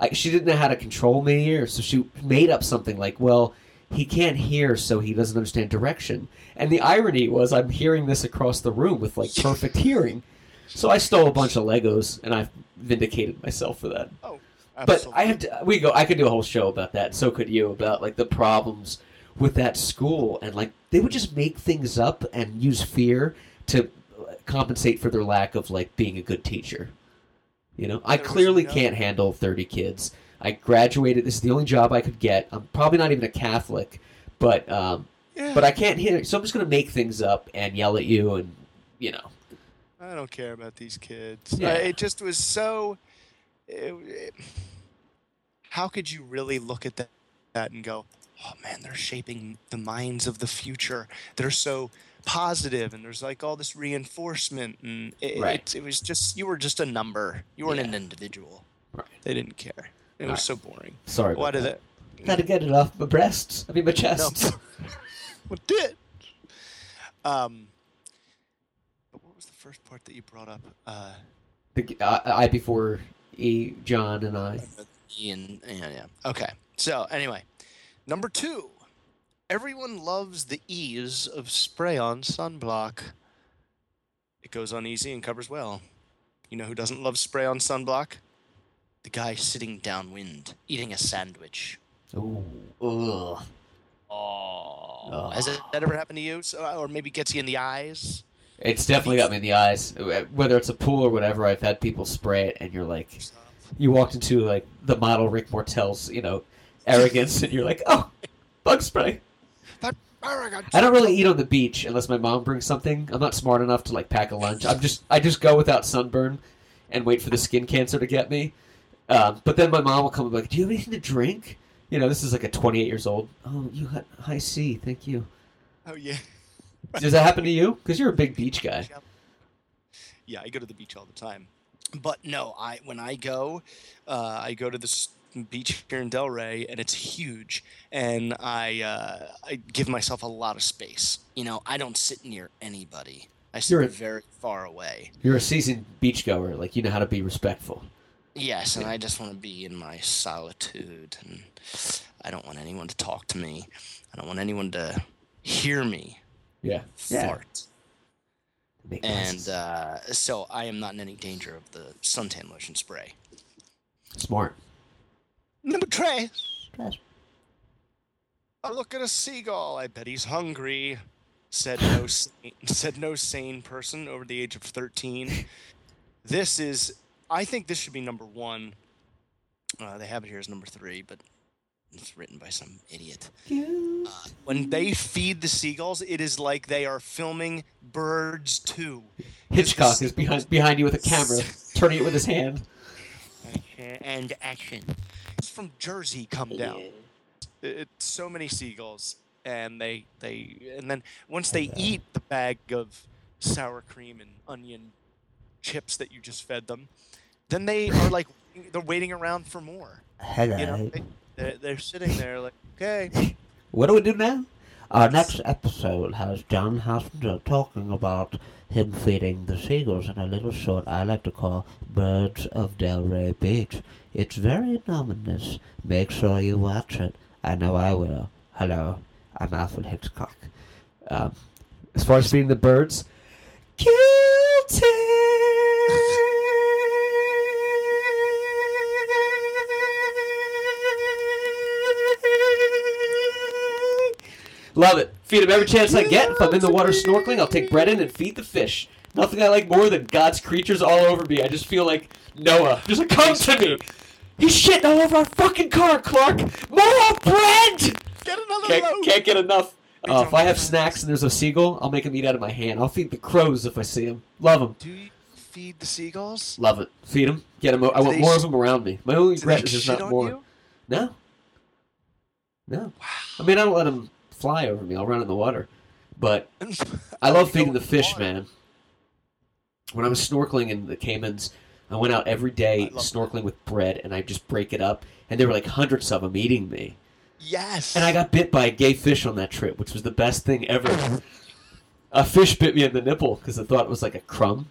I, she didn't know how to control me, or so she made up something like, "Well, he can't hear, so he doesn't understand direction." And the irony was, I'm hearing this across the room with like perfect hearing. So I stole a bunch of Legos, and I vindicated myself for that. Oh, absolutely. But I have to. We go. I could do a whole show about that. And so could you about like the problems with that school, and like they would just make things up and use fear to compensate for their lack of like being a good teacher. You know, I clearly can't handle thirty kids. I graduated. This is the only job I could get. I'm probably not even a Catholic, but um, yeah. but I can't hear. So I'm just going to make things up and yell at you, and you know. I don't care about these kids. Yeah. Uh, it just was so. It, it, how could you really look at that, that and go, oh man, they're shaping the minds of the future. They're so positive, and there's like all this reinforcement, and it, right. it, it was just, you were just a number. You weren't yeah. an individual. Right. They didn't care. It all was right. so boring. Sorry. Why did that? I had to get it off my breasts. I mean, my chest. No. What did? Um. But what was the first part that you brought up? Uh, the, uh I before E, John and I. Ian, yeah, yeah. Okay. So anyway. Number two, everyone loves the ease of spray-on sunblock. It goes on easy and covers well. You know who doesn't love spray-on sunblock? The guy sitting downwind, eating a sandwich. Ooh. Ugh. Oh. Oh. Has it, that ever happened to you? So, or maybe gets you in the eyes? It's definitely got me in the eyes. Whether it's a pool or whatever, I've had people spray it, and you're like... You walked into, like, the model Rick Mortel's, you know... arrogance, and you're like, oh, bug spray. That, oh I don't really eat on the beach unless my mom brings something. I'm not smart enough to like pack a lunch. I'm just I just go without sunburn and wait for the skin cancer to get me. Um, but then my mom will come and be like, do you have anything to drink? You know, this is like a twenty-eight years old. Oh, you got high C. Thank you. Oh yeah. Does that happen to you? Because you're a big beach guy. Yeah, I go to the beach all the time. But no, I when I go, uh, I go to the. St- beach here in Delray, and it's huge, and I uh, I give myself a lot of space. You know, I don't sit near anybody. I sit a, very far away. You're a seasoned beachgoer. Like, you know how to be respectful. Yes, and I just want to be in my solitude, and I don't want anyone to talk to me. I don't want anyone to hear me. Yeah. Fart. Yeah. And uh, so I am not in any danger of the suntan lotion spray. Smart. Number three. Oh, look at a seagull. I bet he's hungry, said no said no sane person over the age of thirteen. This is, I think this should be number one. Uh, they have it here as number three, but it's written by some idiot. Uh, when they feed the seagulls, it is like they are filming Birds two. Hitchcock is behind behind you with a camera, turning it with his hand. And action. It's from Jersey come down. Yeah. It, it, so many seagulls, and they they and then once they eat the bag of sour cream and onion chips that you just fed them, then they are like they're waiting around for more. Hello. You know, they, they're, they're sitting there like, okay, what do we do now? Our next episode has John Hassender talking about him feeding the seagulls in a little short I like to call Birds of Delray Beach. It's very ominous. Make sure you watch it. I know I will. Hello, I'm Alfred Hitchcock. Um, as far as feeding the birds, guilty! Love it. Feed them every chance I get. If I'm in the water snorkeling, I'll take bread in and feed the fish. Nothing I like more than God's creatures all over me. I just feel like Noah. Just like, come to me. He's shitting all over our fucking car, Clark. More bread. Get another can't, load. Can't get enough. Uh, if I have snacks and there's a seagull, I'll make him eat out of my hand. I'll feed the crows if I see them. Love them. Do you feed the seagulls? Love it. Feed them. Get them. I want more sh- of them around me. My only regret is there's not more. You? No. No. Wow. I mean, I don't let them fly over me. I'll run in the water. But I love feeding the fish, man. When I was snorkeling in the Caymans, I went out every day snorkeling that. with bread, and I just break it up, and there were like hundreds of them eating me. Yes. And I got bit by a gay fish on that trip, which was the best thing ever. A fish bit me in the nipple because I thought it was like a crumb,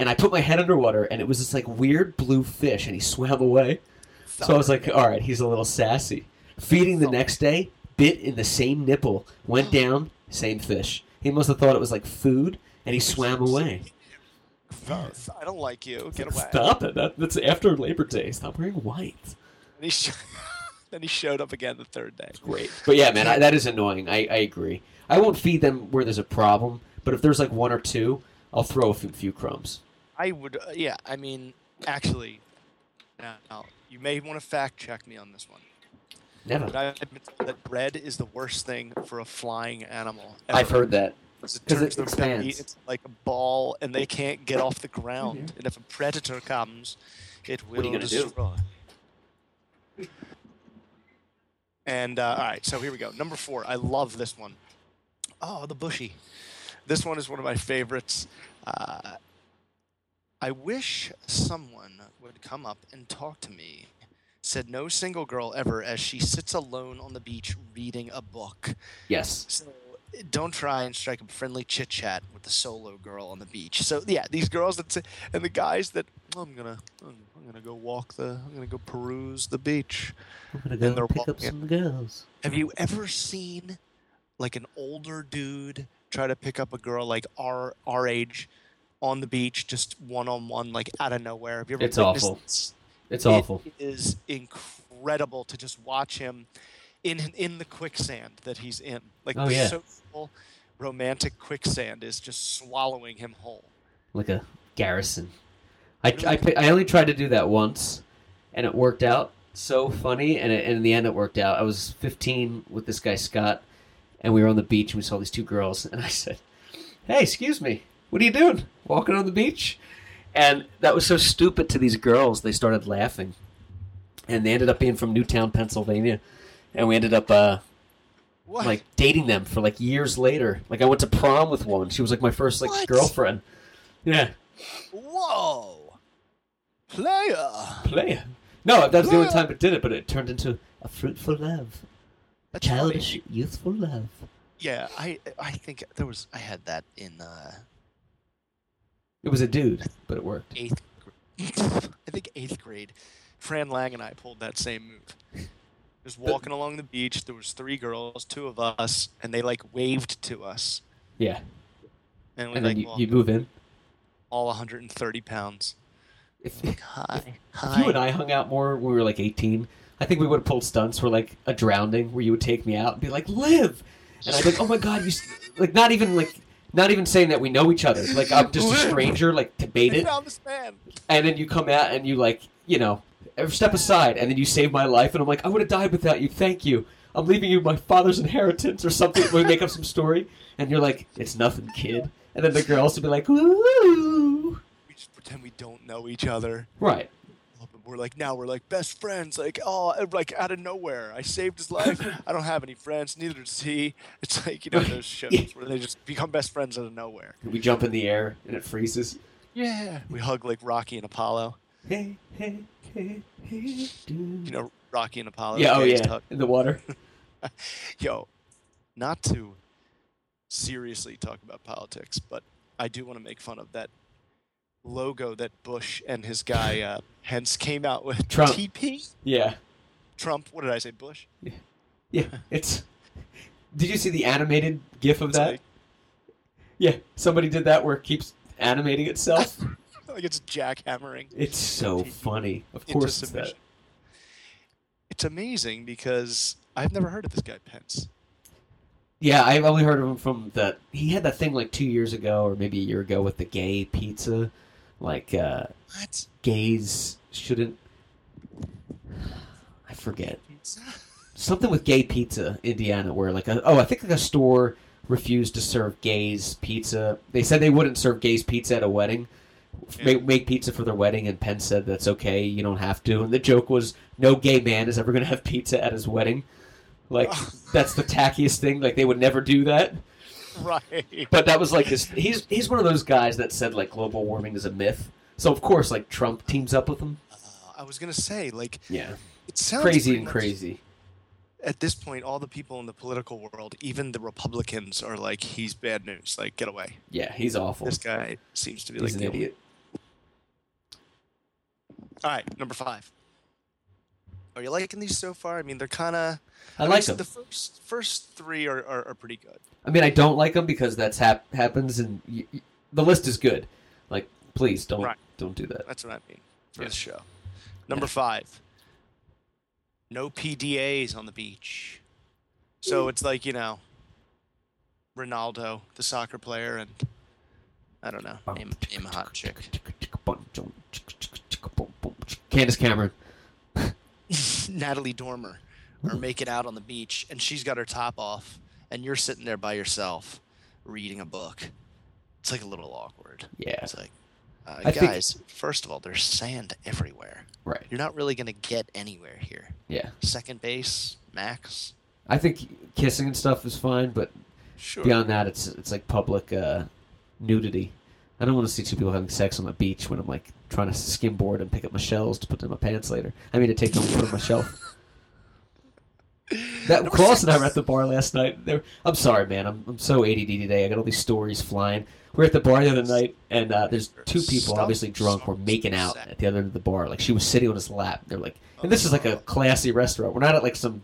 and I put my head underwater, and it was this like weird blue fish, and he swam away. Stop. So I was like, all right, he's a little sassy. Feeding the oh. next day, bit in the same nipple, went down, same fish. He must have thought it was like food, and he swam away. I don't like you. Get away. Stop it. That, that's after Labor Day. Stop wearing white. And he sh- then he showed up again the third day. Great. But yeah, man, I, that is annoying. I, I agree. I won't feed them where there's a problem, but if there's like one or two, I'll throw a few, few crumbs. I would, uh, yeah, I mean, actually, now, now, you may want to fact check me on this one. Never. But I admit that bread is the worst thing for a flying animal ever. I've heard that. Because it, it expands. Belly, it's like a ball, and they can't get off the ground. Mm-hmm. And if a predator comes, it will what are you gonna destroy. Do? And, uh, all right, so here we go. Number four. I love this one. Oh, the bushy. This one is one of my favorites. Uh, I wish someone would come up and talk to me, said no single girl ever as she sits alone on the beach reading a book. Yes. So, don't try and strike up friendly chit-chat with the solo girl on the beach. So, yeah, these girls that say, and the guys that, oh, I'm going to I'm gonna go walk the, I'm going to go peruse the beach. I'm going to go and pick walking. up some girls. Have you ever seen, like, an older dude try to pick up a girl, like, our our age on the beach, just one-on-one, like, out of nowhere? Have you ever it's awful. This? It's it awful. It is incredible to just watch him in in the quicksand that he's in. Like, oh, yeah. So cool, romantic quicksand is just swallowing him whole. Like a garrison. I, I, I only tried to do that once, and it worked out so funny, and, it, and in the end it worked out. I was fifteen with this guy, Scott, and we were on the beach, and we saw these two girls, and I said, hey, excuse me, what are you doing? Walking on the beach? And that was so stupid to these girls, they started laughing. And they ended up being from Newtown, Pennsylvania. And we ended up, uh, what? like, dating them for, like, years later. Like, I went to prom with one. She was, like, my first, like, what? girlfriend. Yeah. Whoa. Player. Player. No, that was Player. the only time it did it, but it turned into a fruitful love. A childish, funny. youthful love. Yeah, I I think there was, I had that in, uh... It was a dude, but it worked. Eighth grade. I think eighth grade. Fran Lang and I pulled that same move. Just walking along the beach, there was three girls, two of us, and they like waved to us. Yeah. And, we, and then like, you, you move in. All one hundred thirty pounds. If, like, hi, if, hi. If you and I hung out more when we were like eighteen, I think we would have pulled stunts where like a drowning where you would take me out and be like, Liv. And I'd be like, oh my God, you like not even like not even saying that we know each other. Like I'm just a stranger, like to bait it. And then you come out and you like, you know, step aside and then you save my life and I'm like, I would have died without you, thank you. I'm leaving you my father's inheritance or something. We make up some story and you're like, it's nothing, kid. And then the girls would be like, woo. We just pretend we don't know each other. Right. We're like, now we're like best friends. Like, oh, like out of nowhere. I saved his life. I don't have any friends. Neither does he. It's like, you know, those shows yeah. where they just become best friends out of nowhere. We jump in the air and it freezes. Yeah. We hug like Rocky and Apollo. Hey, hey, hey, hey. Dude. You know, Rocky and Apollo. Yeah, oh yeah. Hug. In the water. Yo, not to seriously talk about politics, but I do want to make fun of that logo that Bush and his guy uh, hence came out with. Trump. T P? Yeah. Trump. What did I say? Bush? Yeah. Yeah. It's. Did you see the animated GIF of it's that? Like... Yeah. Somebody did that where it keeps animating itself. Like it's jackhammering. It's so T P funny. Of course it's that. It's amazing because I've never heard of this guy Pence. Yeah, I've only heard of him from the... He had that thing like two years ago or maybe a year ago with the gay pizza. Like, uh... What? Gays shouldn't... I forget. Pizza? Something with gay pizza, Indiana, where like... A, oh, I think like a store refused to serve gays pizza. They said they wouldn't serve gays pizza at a wedding. Yeah. Make, make pizza for their wedding, and Penn said that's okay, you don't have to. And the joke was, no gay man is ever going to have pizza at his wedding. Like, that's the tackiest thing. Like, they would never do that. Right. But that was like his... He's, he's one of those guys that said, like, global warming is a myth. So, of course, like, Trump teams up with him. Uh, I was going to say, like... Yeah. It sounds crazy and crazy. At this point, all the people in the political world, even the Republicans, are like, he's bad news. Like, get away. Yeah, he's awful. This guy seems to be like... He's an idiot. All right, number five. Are you liking these so far? I mean, they're kind of... I, I like mean, so them. The first first three are, are, are pretty good. I mean, I don't like them because that's hap- happens, and y- y- the list is good. Like, please don't right. don't do that. That's what I mean for yeah. this show. Number yeah. five, no P D As on the beach. So mm. it's like, you know, Ronaldo, the soccer player, and I don't know, him, him hot chick. Candace Cameron. Natalie Dormer are making out on the beach, and she's got her top off, and you're sitting there by yourself reading a book. It's like a little awkward. Yeah. It's like, uh, guys, think... first of all, there's sand everywhere. Right. You're not really going to get anywhere here. Yeah. Second base, max. I think kissing and stuff is fine, but sure. beyond that, it's it's like public uh, nudity. I don't want to see two people having sex on the beach when I'm like trying to skimboard and pick up my shells to put in my pants later. I mean, it takes them to put on my shelf. That Klaus and I were at the bar last night. They were, I'm sorry, man. I'm I'm so A D D today. I got all these stories flying. We were at the bar the other night, and uh, there's two people obviously drunk were making out at the other end of the bar. Like she was sitting on his lap. They're like, and this is like a classy restaurant. We're not at like some.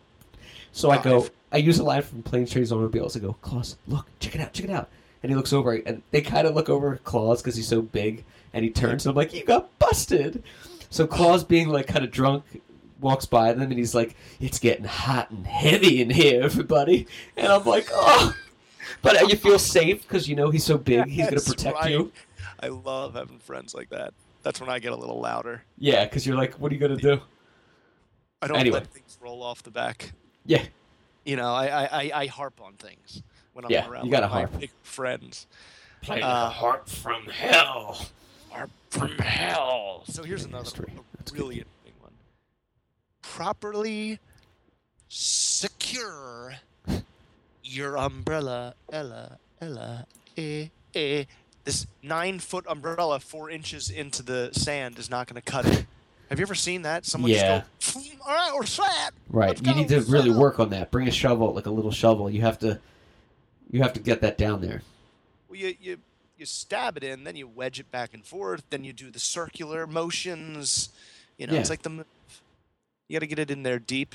So I go. I use a line from Planes, Trains, Automobiles. I go, Klaus, look, check it out, check it out. And he looks over, and they kind of look over at Claus because he's so big, and he turns, and I'm like, you got busted! So Claus, being, like, kind of drunk, walks by them, and he's like, it's getting hot and heavy in here, everybody! And I'm like, oh! But you feel safe because you know he's so big, he's going to protect right. you. I love having friends like that. That's when I get a little louder. Yeah, because you're like, what are you going to do? I don't anyway. let things roll off the back. Yeah. You know, I, I, I harp on things. When I'm yeah, around you gotta harp. Big friends. Play uh, the harp from hell. Harp from hell. So here's another really interesting one. Properly secure your umbrella, Ella, Ella, eh, eh. This nine-foot umbrella four inches into the sand is not going to cut it. Have you ever seen that? Someone yeah. just go, all right, we're flat. Right. You need to really work on that. Bring a shovel, like a little shovel. You have to... You have to get that down there. Well, you, you you stab it in, then you wedge it back and forth, then you do the circular motions. You know, yeah. it's like the move. You got to get it in there deep,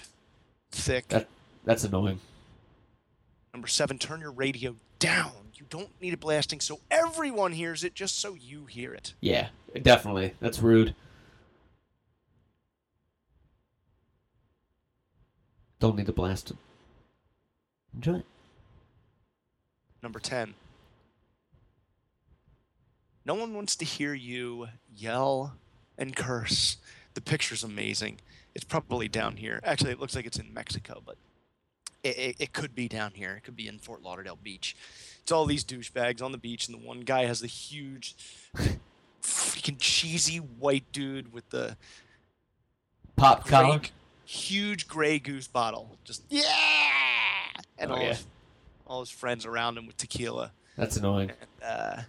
thick. That, that's annoying. Number seven, turn your radio down. You don't need it blasting so everyone hears it, just so you hear it. Yeah, definitely. That's rude. Don't need to blast them. Enjoy it. Number ten. No one wants to hear you yell and curse. The picture's amazing. It's probably down here. Actually, it looks like it's in Mexico, but it, it, it could be down here. It could be in Fort Lauderdale Beach. It's all these douchebags on the beach, and the one guy has the huge, freaking cheesy white dude with the pop gray, collar, huge Grey Goose bottle. Just yeah, and oh, all, yeah. His, all his friends around him with tequila. That's annoying. And, uh,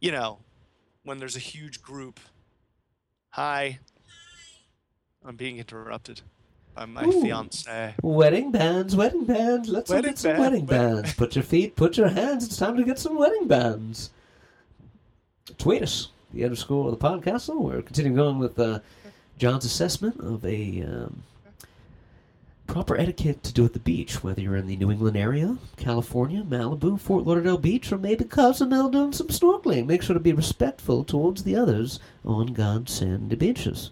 you know, when there's a huge group. Hi. I'm being interrupted by my Ooh. fiance. Wedding bands, wedding bands. Let's wedding get some band, wedding bands. Band. Put your feet, put your hands. It's time to get some wedding bands. Tweet us. The underscore of the podcast. We're continuing going with uh, John's assessment of a um, proper etiquette to do at the beach, whether you're in the New England area, California, Malibu, Fort Lauderdale Beach, or maybe Cozumel doing some snorkeling. Make sure to be respectful towards the others on God's sandy beaches.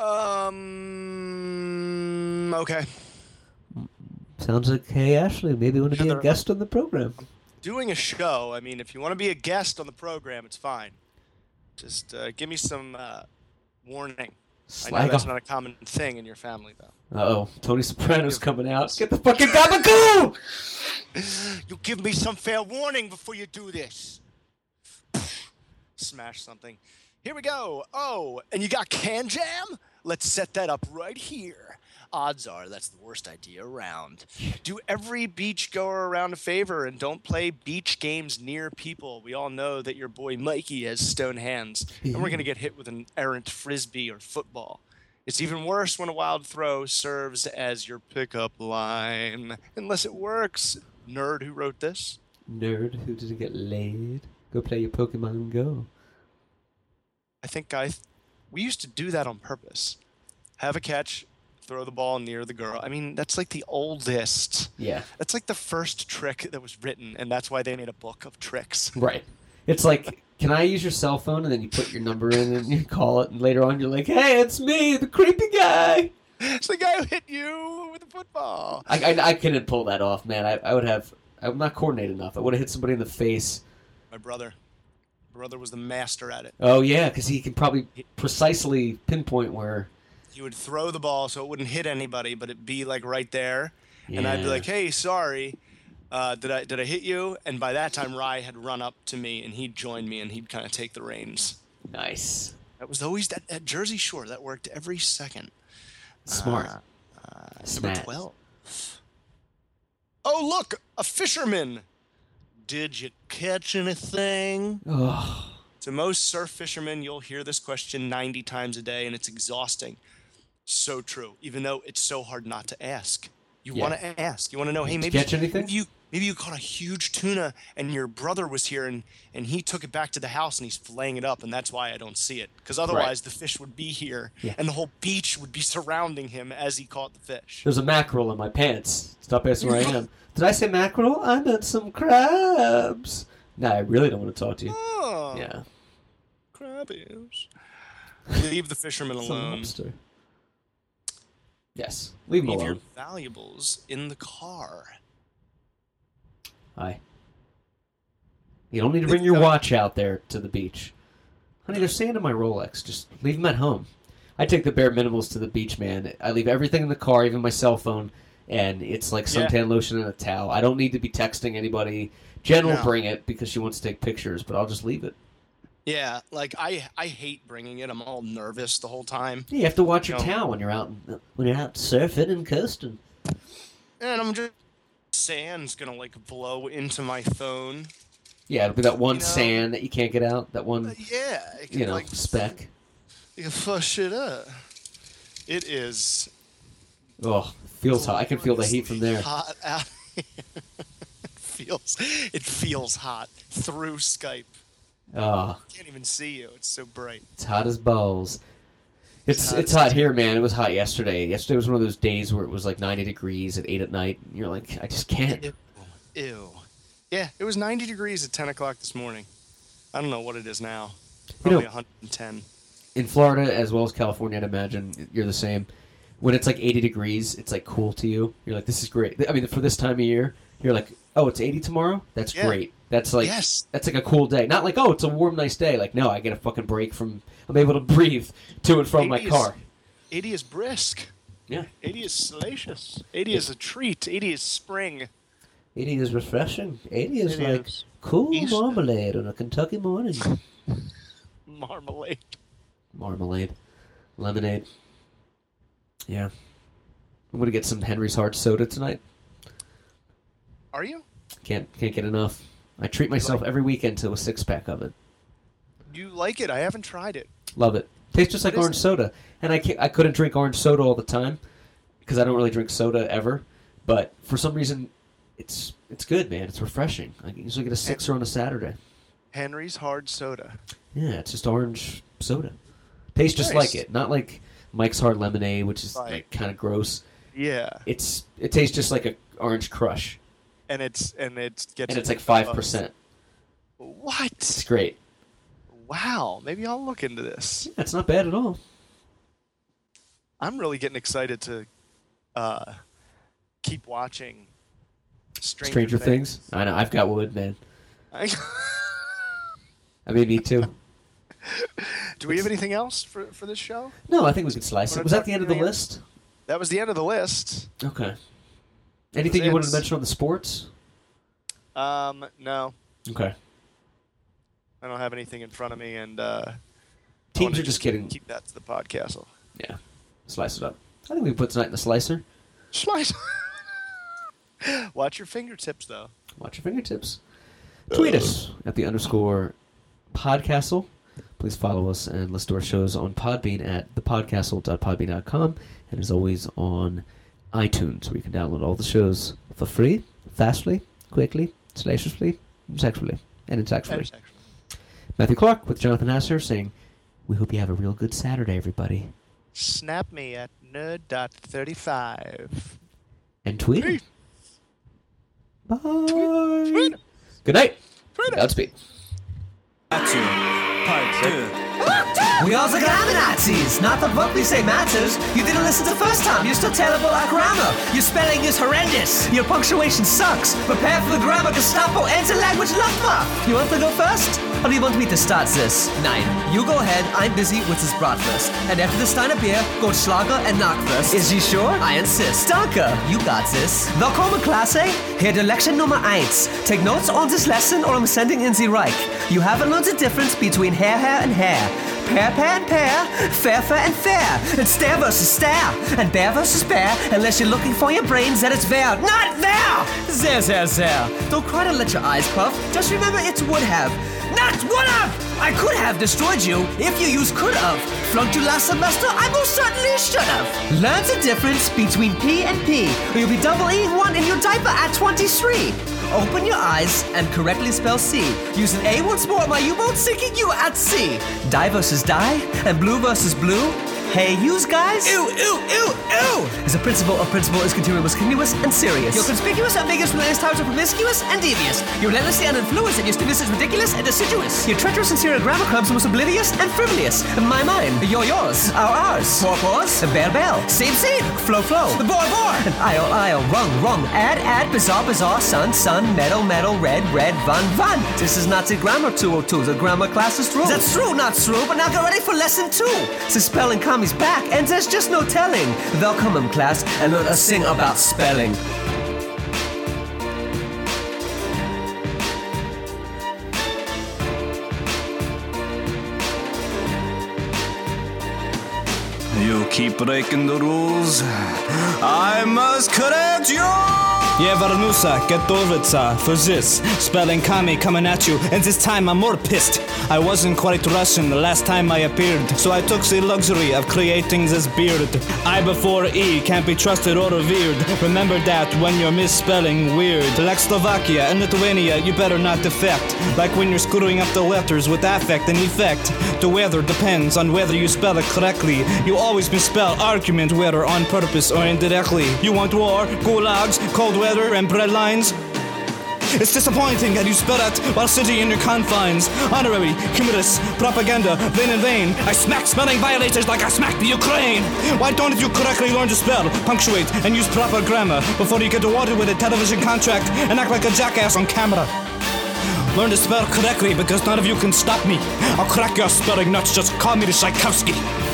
Um. Okay. Sounds like, hey, Ashley, maybe you want to be a guest on the program. I'm doing a show. I mean, if you want to be a guest on the program, it's fine. Just uh, give me some uh, warning. Slag I know that's off. Not a common thing in your family, though. Uh-oh. Tony Soprano's coming out. Get the fucking gabagool! You give me some fair warning before you do this. Smash something. Here we go. Oh, and you got can jam? Let's set that up right here. Odds are that's the worst idea around. Do every beachgoer around a favor and don't play beach games near people. We all know that your boy Mikey has stone hands, and we're going to get hit with an errant frisbee or football. It's even worse when a wild throw serves as your pickup line. Unless it works. Nerd who wrote this. Nerd who didn't get laid. Go play your Pokemon Go. I think I, th- we used to do that on purpose. Have a catch, throw the ball near the girl. I mean, that's like the oldest. Yeah. That's like the first trick that was written, and that's why they made a book of tricks. Right. It's like, can I use your cell phone? And then you put your number in, and you call it, and later on you're like, hey, it's me, the creepy guy. It's the guy who hit you with a football. I, I, I couldn't pull that off, man. I, I would have, I'm not coordinated enough. I would have hit somebody in the face. My brother. Brother was the master at it. Oh, yeah, because he can probably precisely pinpoint where. He would throw the ball so it wouldn't hit anybody, but it'd be, like, right there. Yeah. And I'd be like, hey, sorry, uh, did I did I hit you? And by that time, Rye had run up to me, and he'd join me, and he'd kind of take the reins. Nice. That was always that, that Jersey Shore. That worked every second. Smart. Uh, uh, number twelve. Oh, look, a fisherman. Did you catch anything? Ugh. To most surf fishermen, you'll hear this question ninety times a day, and it's exhausting. So true, even though it's so hard not to ask. You yeah. want to ask. You want to know, hey, maybe, catch anything? maybe you maybe you caught a huge tuna, and your brother was here, and, and he took it back to the house, and he's filleting it up, and that's why I don't see it. Because otherwise, right. the fish would be here, yeah. and the whole beach would be surrounding him as he caught the fish. There's a mackerel in my pants. Stop asking where I am. Did I say mackerel? I meant some crabs. No, I really don't want to talk to you. Oh, yeah. Crabbies. Leave the fisherman alone. Some yes, leave him alone. Leave your valuables in the car. Aye. You don't need to bring your watch out there to the beach. Honey, they're sand in my Rolex. Just leave them at home. I take the bare minimals to the beach, man. I leave everything in the car, even my cell phone. And it's like suntan yeah. lotion and a towel. I don't need to be texting anybody. Jen will no. bring it because she wants to take pictures, but I'll just leave it. Yeah, like I, I hate bringing it. I'm all nervous the whole time. Yeah, you have to watch you your know? towel when you're out when you're out surfing and coasting. And I'm just sand's gonna like blow into my phone. Yeah, it'll be that one you know? sand that you can't get out. That one. Uh, yeah, it can, you know, like, speck. You can fuck shit up. It is. Oh. Feels hot. I can feel the heat from there. Hot out here. It feels, it feels hot through Skype. Oh. I can't even see you. It's so bright. It's hot as balls. It's it's hot, it's hot here, man. It was hot yesterday. Yesterday was one of those days where it was like ninety degrees at eight at night. And you're like, I just can't. Ew. Ew. Yeah, it was ninety degrees at ten o'clock this morning. I don't know what it is now. Probably you know, one hundred ten. in Florida as well as California, I'd imagine you're the same. When it's like eighty degrees, it's like cool to you. You're like, this is great. I mean, for this time of year, you're like, oh, it's eighty tomorrow? That's yeah. great. That's like yes. that's like a cool day. Not like, oh, it's a warm, nice day. Like, no, I get a fucking break from, I'm able to breathe to and from my car. eighty is brisk. Yeah. eighty is salacious. eighty yeah. is a treat. eighty is spring. eighty is refreshing. eighty is like cool East. marmalade on a Kentucky morning. Marmalade. Marmalade. Lemonade. Yeah. I'm going to get some Henry's Hard Soda tonight. Are you? Can't can't get enough. I treat myself like every weekend to a six-pack of it. You like it? I haven't tried it. Love it. Tastes just what like orange it? soda. And I can't, I couldn't drink orange soda all the time because I don't really drink soda ever. But for some reason, it's it's good, man. It's refreshing. I usually get a sixer on a Saturday. Henry's Hard Soda. Yeah, it's just orange soda. Tastes nice. Just like it. Not like Mike's Hard Lemonade, which is like, like, kind of gross. Yeah. It's It tastes just like a orange crush. And it's and it's gets and it's like five percent. What? It's great. Wow. Maybe I'll look into this. Yeah, it's not bad at all. I'm really getting excited to uh, keep watching Stranger, Stranger Things. Things. I know. I've got wood, man. I, I mean, me too. Do we have anything else for, for this show? No, I think we could slice it. Was that the end of the list? That was the end of the list. Okay. Anything you wanted to mention on the sports? Um, no. Okay. I don't have anything in front of me, and uh, teams are just kidding. Keep that to the podcast. Yeah, slice it up. I think we can put tonight in the slicer. Slicer. Watch your fingertips, though. Watch your fingertips. Tweet us at the underscore podcastle. Please follow us and listen to our shows on Podbean at the podcastle dot podbean dot com, and as always on iTunes, where you can download all the shows for free, fastly, quickly, salaciously, sexually, and intextually. Matthew Clark with Jonathan Nasser saying, we hope you have a real good Saturday, everybody. Snap me at nerd dot thirty-five. And tweet. Hey. Bye. Tweet. Tweet. Good night. Tweet. Godspeed. Part two. We also grammar Nazis, not that what we say matters. You didn't listen the first time, you're still terrible at grammar. Your spelling is horrendous, your punctuation sucks. Prepare for the grammar Gestapo and the language lumber. You want to go first? Or do you want me to start this? Nein, you go ahead, I'm busy with this bratwurst. And after the Steiner beer, go Schlager and Nachwurst. Is she sure? I insist. Danke, you got this. Willkommen Klasse, here to lecture number one. Take notes on this lesson or I'm sending in the Reich. You haven't learned the difference between hair, hair and hair. Pair, pair, and pair, fair, fair, and fair. It's stare versus stare, and bear versus bear. Unless you're looking for your brains, that it's there. Not there! There, there, there. Don't cry to let your eyes puff. Just remember it's would have. Not would have! I could have destroyed you if you used could have. Flunked you last semester, I most certainly should have. Learn the difference between P and P, or you'll be double E one in your diaper at twenty-three. Open your eyes and correctly spell C. Use an A once more on my U-boat sinking you at sea. Die versus die and blue versus blue. Hey, yous guys. Ew, ew, ew, ew. As a principle of principle is continuous, continuous, and serious. You're conspicuous, ambiguous, relentless, times are promiscuous, and devious. You're relentlessly uninfluenced, and your stimulus is ridiculous and assiduous. Your treacherous and serial grammar clubs are most oblivious and frivolous. My, mine. Your, yours. Our, ours. Poor, paws. Bear, bell. Same, same. Flow, flow. The boy, boy. And aisle, aisle. Wrong, wrong. Add, add. Bizarre, bizarre. Sun, sun. Metal, metal. Red, red. Van, van. This is Nazi grammar two oh two. The grammar class is through. That's true, not true, but now get ready for lesson two. It's a spelling comedy. He's back, and there's just no telling. They'll come in class and let us sing about spelling. You keep breaking the rules. I must correct you. Yeah, Varnusa, Getovica, for this. Spelling Kami coming at you, and this time I'm more pissed. I wasn't quite Russian the last time I appeared, so I took the luxury of creating this beard. I before E can't be trusted or revered. Remember that when you're misspelling weird. Like Slovakia and Lithuania, you better not defect. Like when you're screwing up the letters with affect and effect. The weather depends on whether you spell it correctly. You always misspell argument, whether on purpose or indirectly. You want war, gulags, cold weather, and bread lines. It's disappointing that you spell out while sitting in your confines. Honorary, humorous, propaganda, vain and vain. I smack spelling violators like I smack the Ukraine. Why don't you correctly learn to spell, punctuate, and use proper grammar before you get awarded with a television contract and act like a jackass on camera? Learn to spell correctly because none of you can stop me. I'll crack your spelling nuts, just call me the Tchaikovsky.